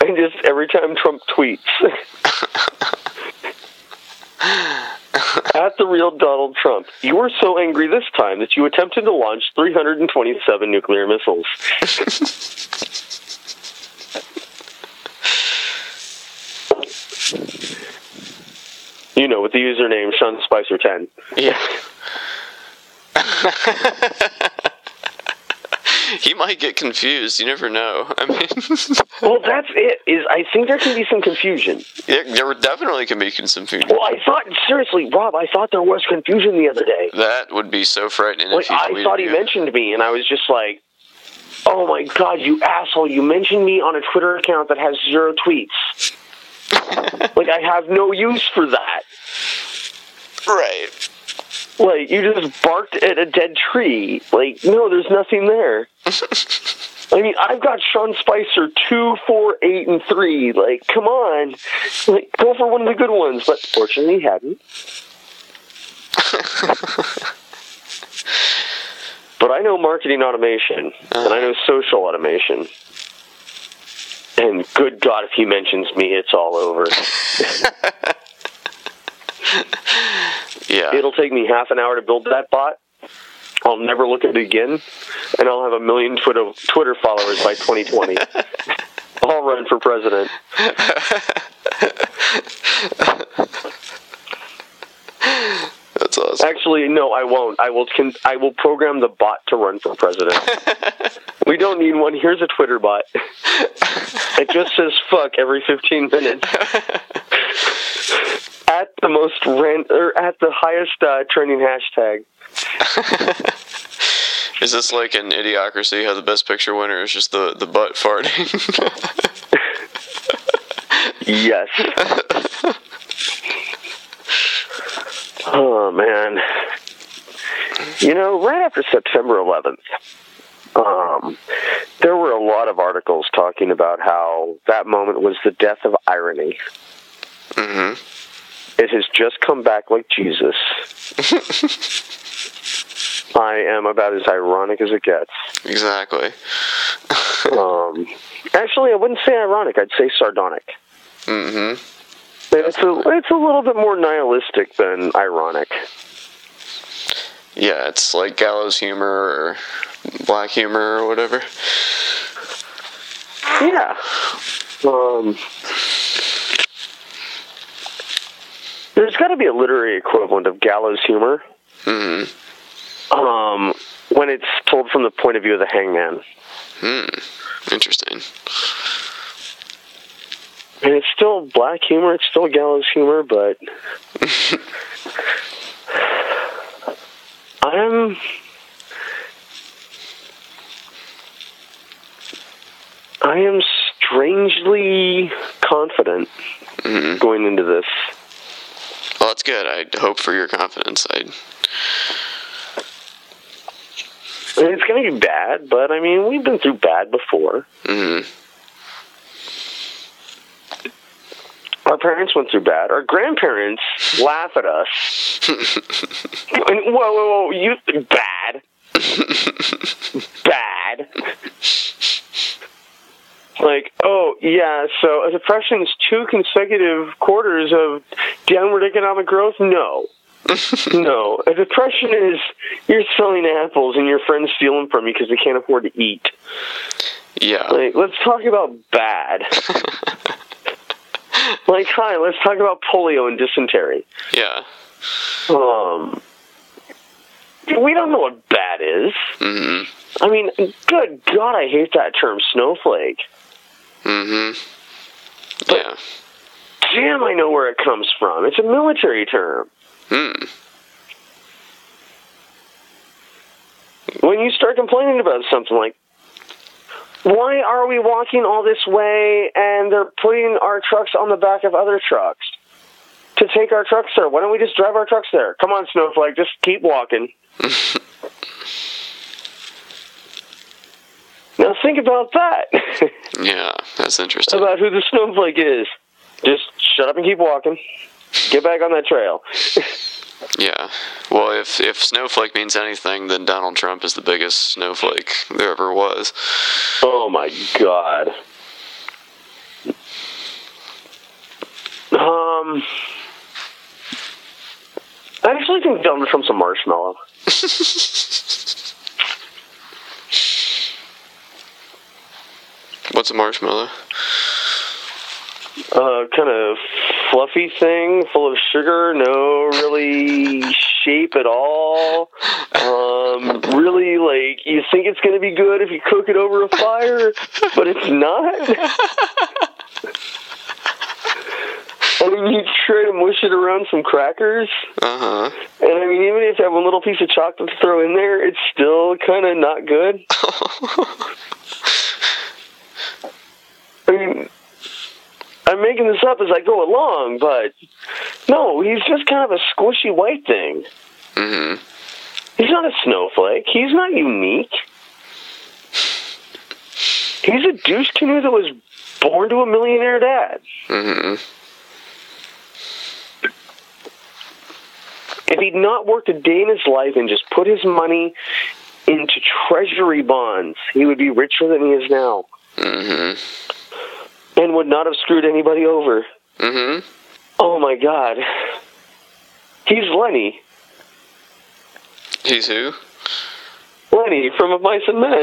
And just every time Trump tweets, at the real Donald Trump, you were so angry this time that you attempted to launch 327 nuclear missiles. You know, with the username Sean Spicer 10. Yeah. He might get confused. You never know. I mean, well, that's it. Is I think there can be some confusion. Yeah, there definitely can be some confusion. Well, I thought seriously, Rob. I thought there was confusion the other day. That would be so frightening. Like, I thought he mentioned me, and I was just like, "Oh my God, you asshole! You mentioned me on a Twitter account that has 0 tweets. Like, I have no use for that." Right. Like, you just barked at a dead tree. Like, no, there's nothing there. I mean, I've got Sean Spicer 2, 4, 8, and 3. Like, come on. Like, go for one of the good ones. But fortunately, he hadn't. But I know marketing automation, and I know social automation. And good God, if he mentions me, it's all over. Yeah. It'll take me half an hour to build that bot. I'll never look at it again, and I'll have 1 million Twitter followers by 2020. I'll run for president. That's awesome. Actually, no, I won't. I will program the bot to run for president. We don't need one. Here's a Twitter bot. It just says fuck every 15 minutes. At the most at the highest trending hashtag. Is this like an Idiocracy? How the best picture winner is just the butt farting? Yes. Oh man. You know, right after September 11th, there were a lot of articles talking about how that moment was the death of irony. Mm-hmm. It has just come back like Jesus. I am about as ironic as it gets. Exactly. Actually, I wouldn't say ironic. I'd say sardonic. Mm-hmm. It's a little bit more nihilistic than ironic. Yeah, it's like gallows humor or black humor or whatever. Yeah. There's got to be a literary equivalent of gallows humor. Mm-hmm. When it's told from the point of view of the hangman. Hmm. Interesting. And it's still black humor. It's still gallows humor, but I am strangely confident going into this. Well, that's good. I hope for your confidence. I mean, it's going to be bad, but, I mean, we've been through bad before. Mm-hmm. Our parents went through bad. Our grandparents laugh at us. And, whoa, you... Bad. Bad. Like, oh, yeah, so a depression is 2 consecutive quarters of downward economic growth? No. No. A depression is you're selling apples and your friends steal them from you because they can't afford to eat. Yeah. Like, let's talk about bad. Like, fine, let's talk about polio and dysentery. Yeah. We don't know what bad is. Mm-hmm. I mean, good God, I hate that term, snowflake. Mm-hmm. But yeah. Damn, I know where it comes from. It's a military term. Hmm. When you start complaining about something like, why are we walking all this way and they're putting our trucks on the back of other trucks to take our trucks there? Why don't we just drive our trucks there? Come on, snowflake, just keep walking. Now think about that. Yeah, that's interesting. About who the snowflake is. Just shut up and keep walking. Get back on that trail. Yeah. Well, if snowflake means anything, then Donald Trump is the biggest snowflake there ever was. Oh, my God. I actually think Donald Trump's a marshmallow. What's a marshmallow? Kind of fluffy thing, full of sugar, no really shape at all. Really, like, you think it's going to be good if you cook it over a fire, but it's not. I mean, you try to mush it around some crackers. Uh-huh. And, I mean, even if you have one little piece of chocolate to throw in there, it's still kind of not good. I mean, I'm making this up as I go along, but no, he's just kind of a squishy white thing. Mm-hmm. He's not a snowflake. He's not unique. He's a douche canoe that was born to a millionaire dad. Mm-hmm. If he'd not worked a day in his life and just put his money into treasury bonds, he would be richer than he is now. Mm-hmm. And would not have screwed anybody over. Mm-hmm. Oh, my God. He's Lenny. He's who? Lenny from Of Mice and Men.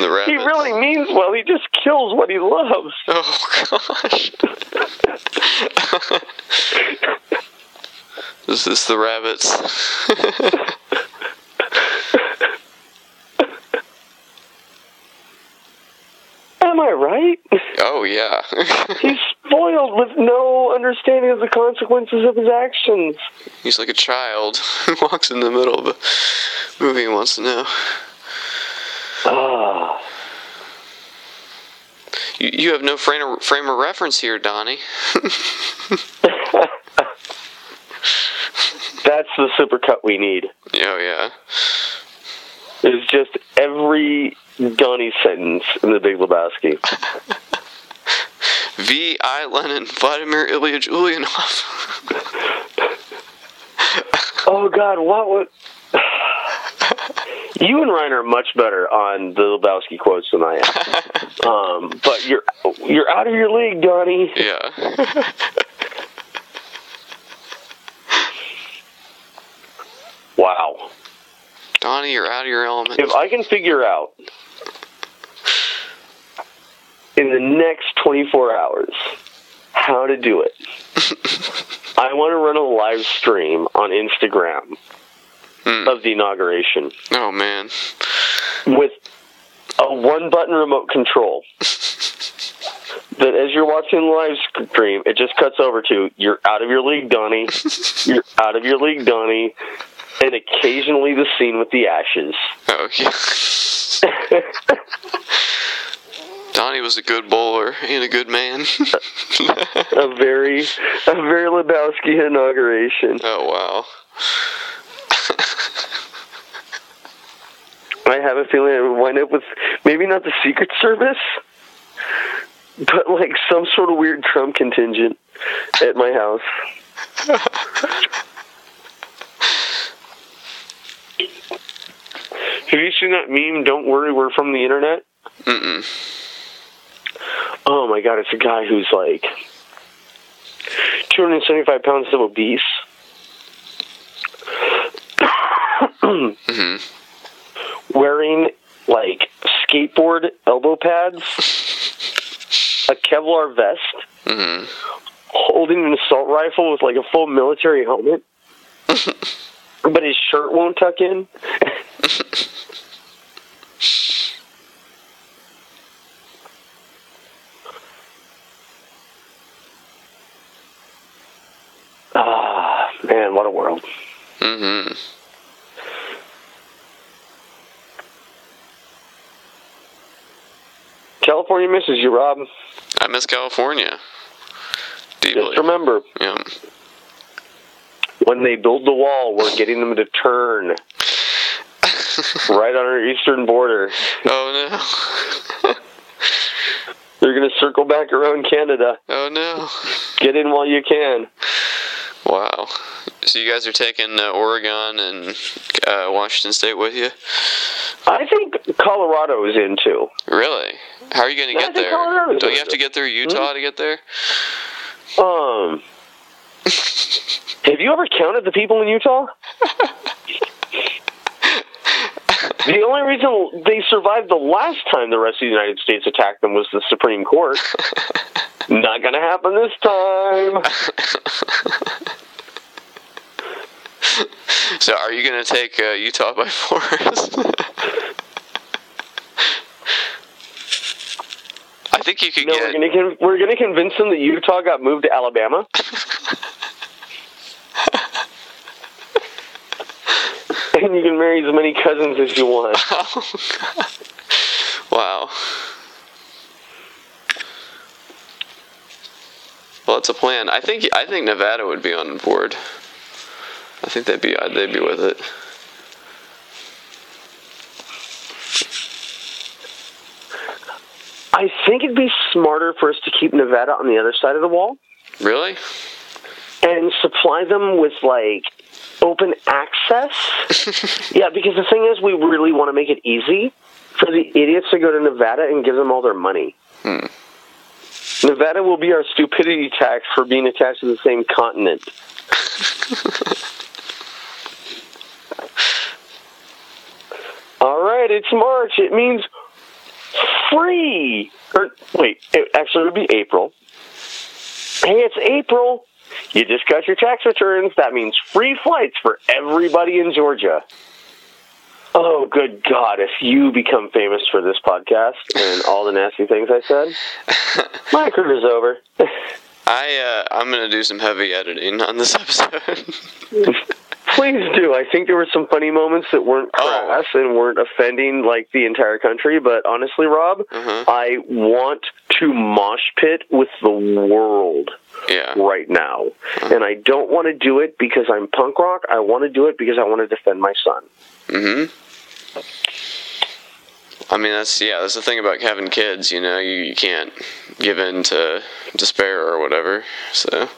The rabbits. He really means well. He just kills what he loves. Oh, gosh. Is this the rabbits? Am I right? Oh, yeah. He's spoiled with no understanding of the consequences of his actions. He's like a child who walks in the middle of a movie and wants to know. You have no frame of reference here, Donnie. That's the supercut we need. Oh, yeah. It's just every Donnie sentence in The Big Lebowski. V.I. Lenin, Vladimir Ilyich Ulyanov. Oh, God, what would... You and Ryan are much better on the Lebowski quotes than I am. But you're out of your league, Donnie. Yeah. Wow. Donnie, you're out of your element. If I can figure out in the next 24 hours how to do it, I want to run a live stream on Instagram of the inauguration. Oh, man. With a one-button remote control that as you're watching the live stream, it just cuts over to, you're out of your league, Donnie. You're out of your league, Donnie. And occasionally the scene with the ashes. Oh, yeah. Donnie was a good bowler and a good man. a very Lebowski inauguration. Oh, wow. I have a feeling I would wind up with maybe not the Secret Service, but like some sort of weird Trump contingent at my house. Have you seen that meme, Don't Worry, We're From the Internet? Mm-mm. Oh my God, it's a guy who's like 275 pounds of obese. Mm-hmm. Wearing like skateboard elbow pads, a Kevlar vest, mm-hmm. holding an assault rifle with like a full military helmet, but his shirt won't tuck in. Ah, man, what a world. Mm-hmm. California misses you, Rob. I miss California. Deeply. Just remember, when they build the wall, we're getting them to turn right on our eastern border. Oh, no. They're going to circle back around Canada. Oh, no. Get in while you can. Wow. So you guys are taking Oregon and Washington State with you? I think Colorado is in, too. Really? How are you going to get there? Don't you have to get through Utah to get there? Have you ever counted the people in Utah? The only reason they survived the last time the rest of the United States attacked them was the Supreme Court. Not going to happen this time. So are you going to take Utah by force? I think you could get... No, we're going to convince them that Utah got moved to Alabama. And you can marry as many cousins as you want. Oh, God. Wow. Well, it's a plan. I think Nevada would be on board. I think they'd be with it. I think it'd be smarter for us to keep Nevada on the other side of the wall. Really? And supply them with, like, open access. Yeah, because the thing is, we really want to make it easy for the idiots to go to Nevada and give them all their money. Hmm. Nevada will be our stupidity tax for being attached to the same continent. All right, it's March. It means free. It would be April. Hey, it's April. You just got your tax returns. That means free flights for everybody in Georgia. Oh, good God, if you become famous for this podcast and all the nasty things I said, my career's over. I'm going to do some heavy editing on this episode. Please do. I think there were some funny moments that weren't crass and weren't offending, like, the entire country. But honestly, Rob, I want to mosh pit with the world right now. And I don't want to do it because I'm punk rock. I want to do it because I want to defend my son. Mm-hmm. I mean, that's the thing about having kids, you know, you can't give in to despair or whatever, so.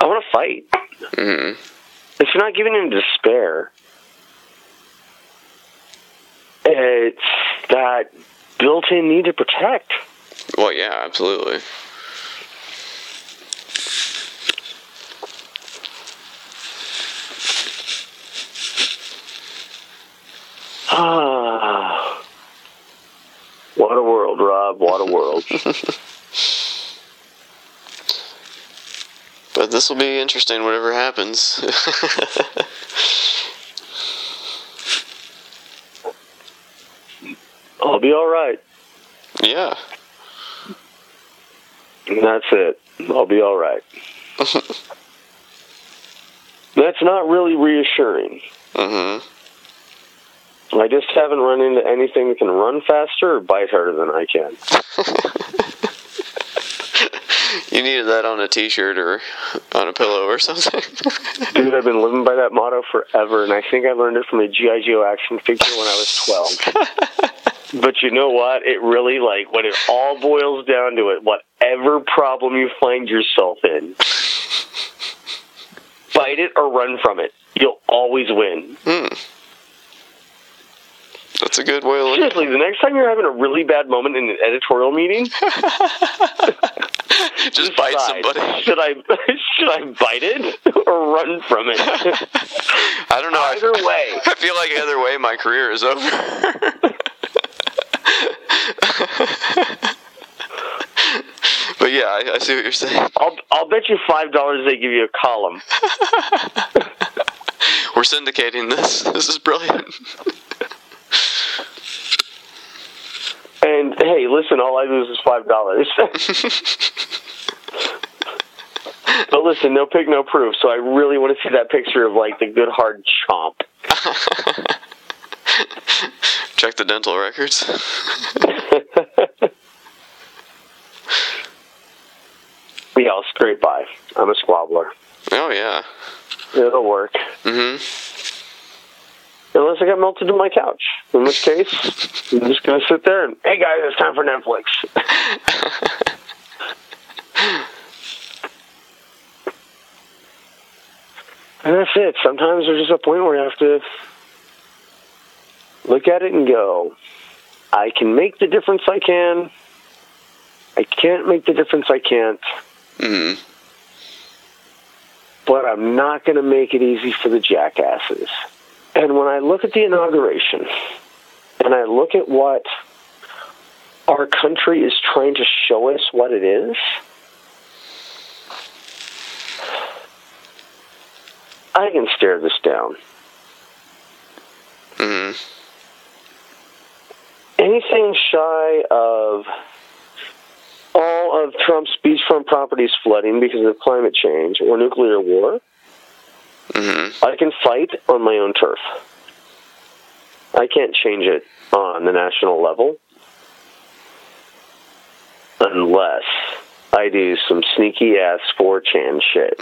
I want to fight. Mm-hmm. If you're not giving in to despair, it's that built-in need to protect. Well, yeah, absolutely. Ah, what a world, Rob. What a world. But this will be interesting, whatever happens. I'll be all right. Yeah. And that's it. I'll be all right. That's not really reassuring. Mm-hmm. I just haven't run into anything that can run faster or bite harder than I can. You needed that on a t-shirt or on a pillow or something. Dude, I've been living by that motto forever, and I think I learned it from a G.I. Joe action figure when I was 12. But you know what? It really, like, when it all boils down to it, whatever problem you find yourself in, bite it or run from it. You'll always win. Hmm. That's a good way of looking at it. Seriously, the next time you're having a really bad moment in an editorial meeting, just bite somebody. Should I bite it or run from it. I don't know. Either way. I feel like either way my career is over. But yeah, I see what you're saying. I'll bet you $5 they give you a column. We're syndicating this. This is brilliant. And, hey, listen, all I lose is $5. But listen, no pic, no proof, so I really want to see that picture of, like, the good hard chomp. Check the dental records. Yeah, I'll scrape by. I'm a squabbler. Oh, yeah. It'll work. Mm-hmm. Unless I got melted to my couch. In which case, I'm just going to sit there and, hey, guys, it's time for Netflix. And that's it. Sometimes there's just a point where you have to look at it and go, I can make the difference I can. I can't make the difference I can't. Mm-hmm. But I'm not going to make it easy for the jackasses. And when I look at the inauguration, and I look at what our country is trying to show us what it is, I can stare this down. Mm-hmm. Anything shy of all of Trump's beachfront properties flooding because of climate change or nuclear war, mm-hmm. I can fight on my own turf. I can't change it on the national level unless I do some sneaky-ass 4chan shit.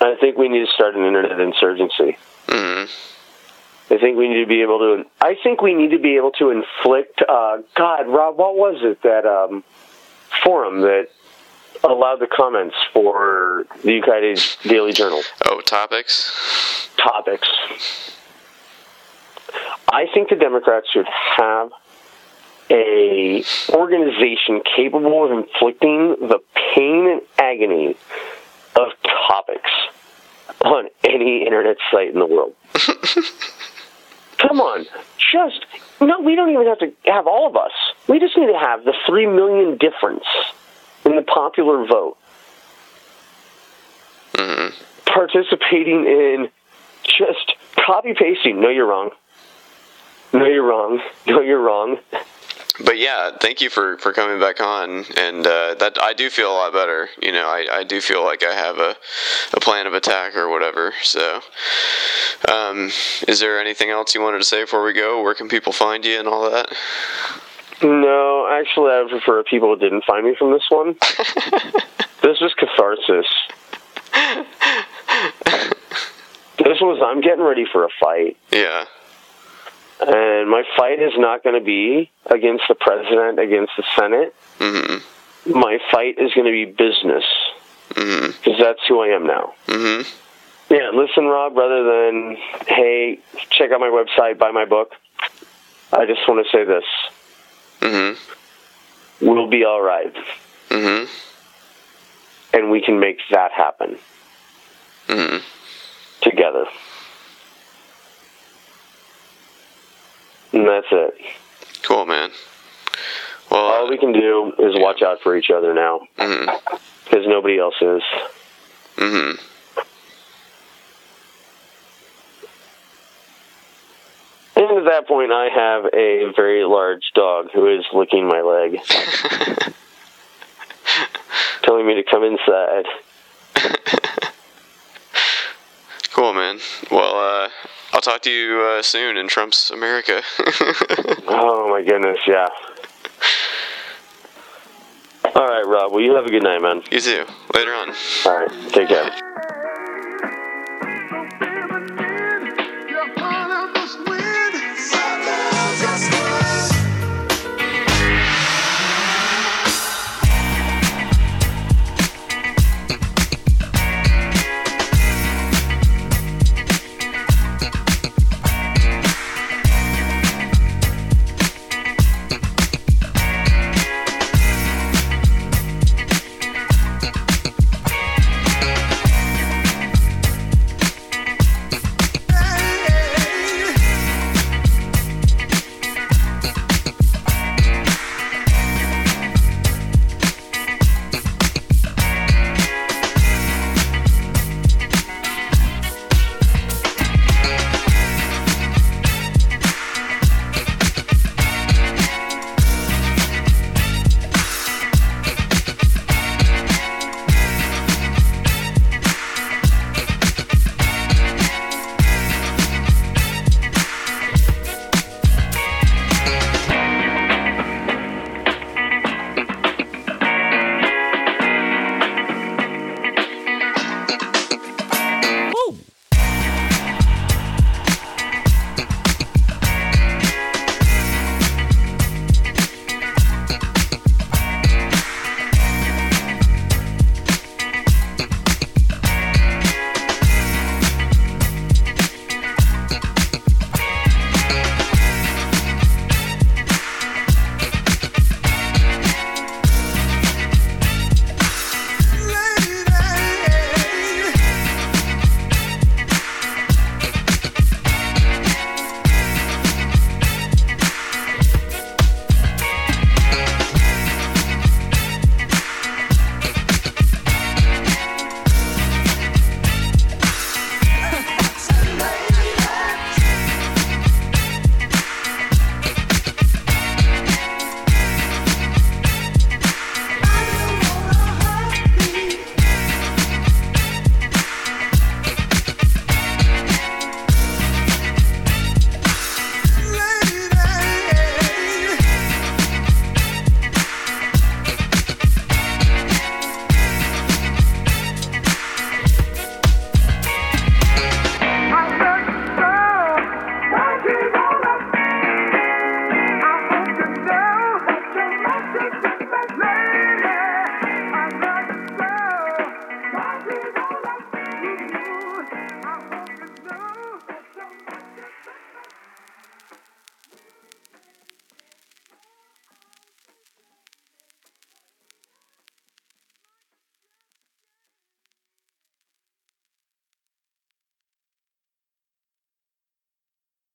I think we need to start an internet insurgency. Mm-hmm. I think we need to be able to. I think we need to be able to inflict. God, Rob, what was it that forum that allowed the comments for the Ukiah Daily Journal? Oh, topics. Topics. I think the Democrats should have a organization capable of inflicting the pain and agony of topics on any internet site in the world. Come on. We don't even have to have all of us. We just need to have the 3 million difference in the popular vote. Mm-hmm. Participating in just copy-pasting. No, you're wrong. No, you're wrong. No, you're wrong. But yeah, thank you for coming back on, and that I do feel a lot better. You know, I do feel like I have a plan of attack or whatever. So, is there anything else you wanted to say before we go? Where can people find you and all that? No, actually, I would prefer people who didn't find me from this one. This was catharsis. This was I'm getting ready for a fight. Yeah. And my fight is not going to be against the president, against the Senate. Mm-hmm. My fight is going to be business, because that's who I am now. Mm-hmm. Yeah, listen, Rob, rather than, hey, check out my website, buy my book, I just want to say this. Mm-hmm. We'll be all right. Mm-hmm. And we can make that happen. Mm-hmm. Together. And that's it. Cool, man. Well, all we can do is watch out for each other now, because nobody else is. Mm-hmm. And at that point, I have a very large dog who is licking my leg, telling me to come inside. Cool, man. Well, I'll talk to you soon in Trump's America. Oh, my goodness, yeah. All right, Rob. Well, you have a good night, man. You too. Later on. All right. Take care. Bye.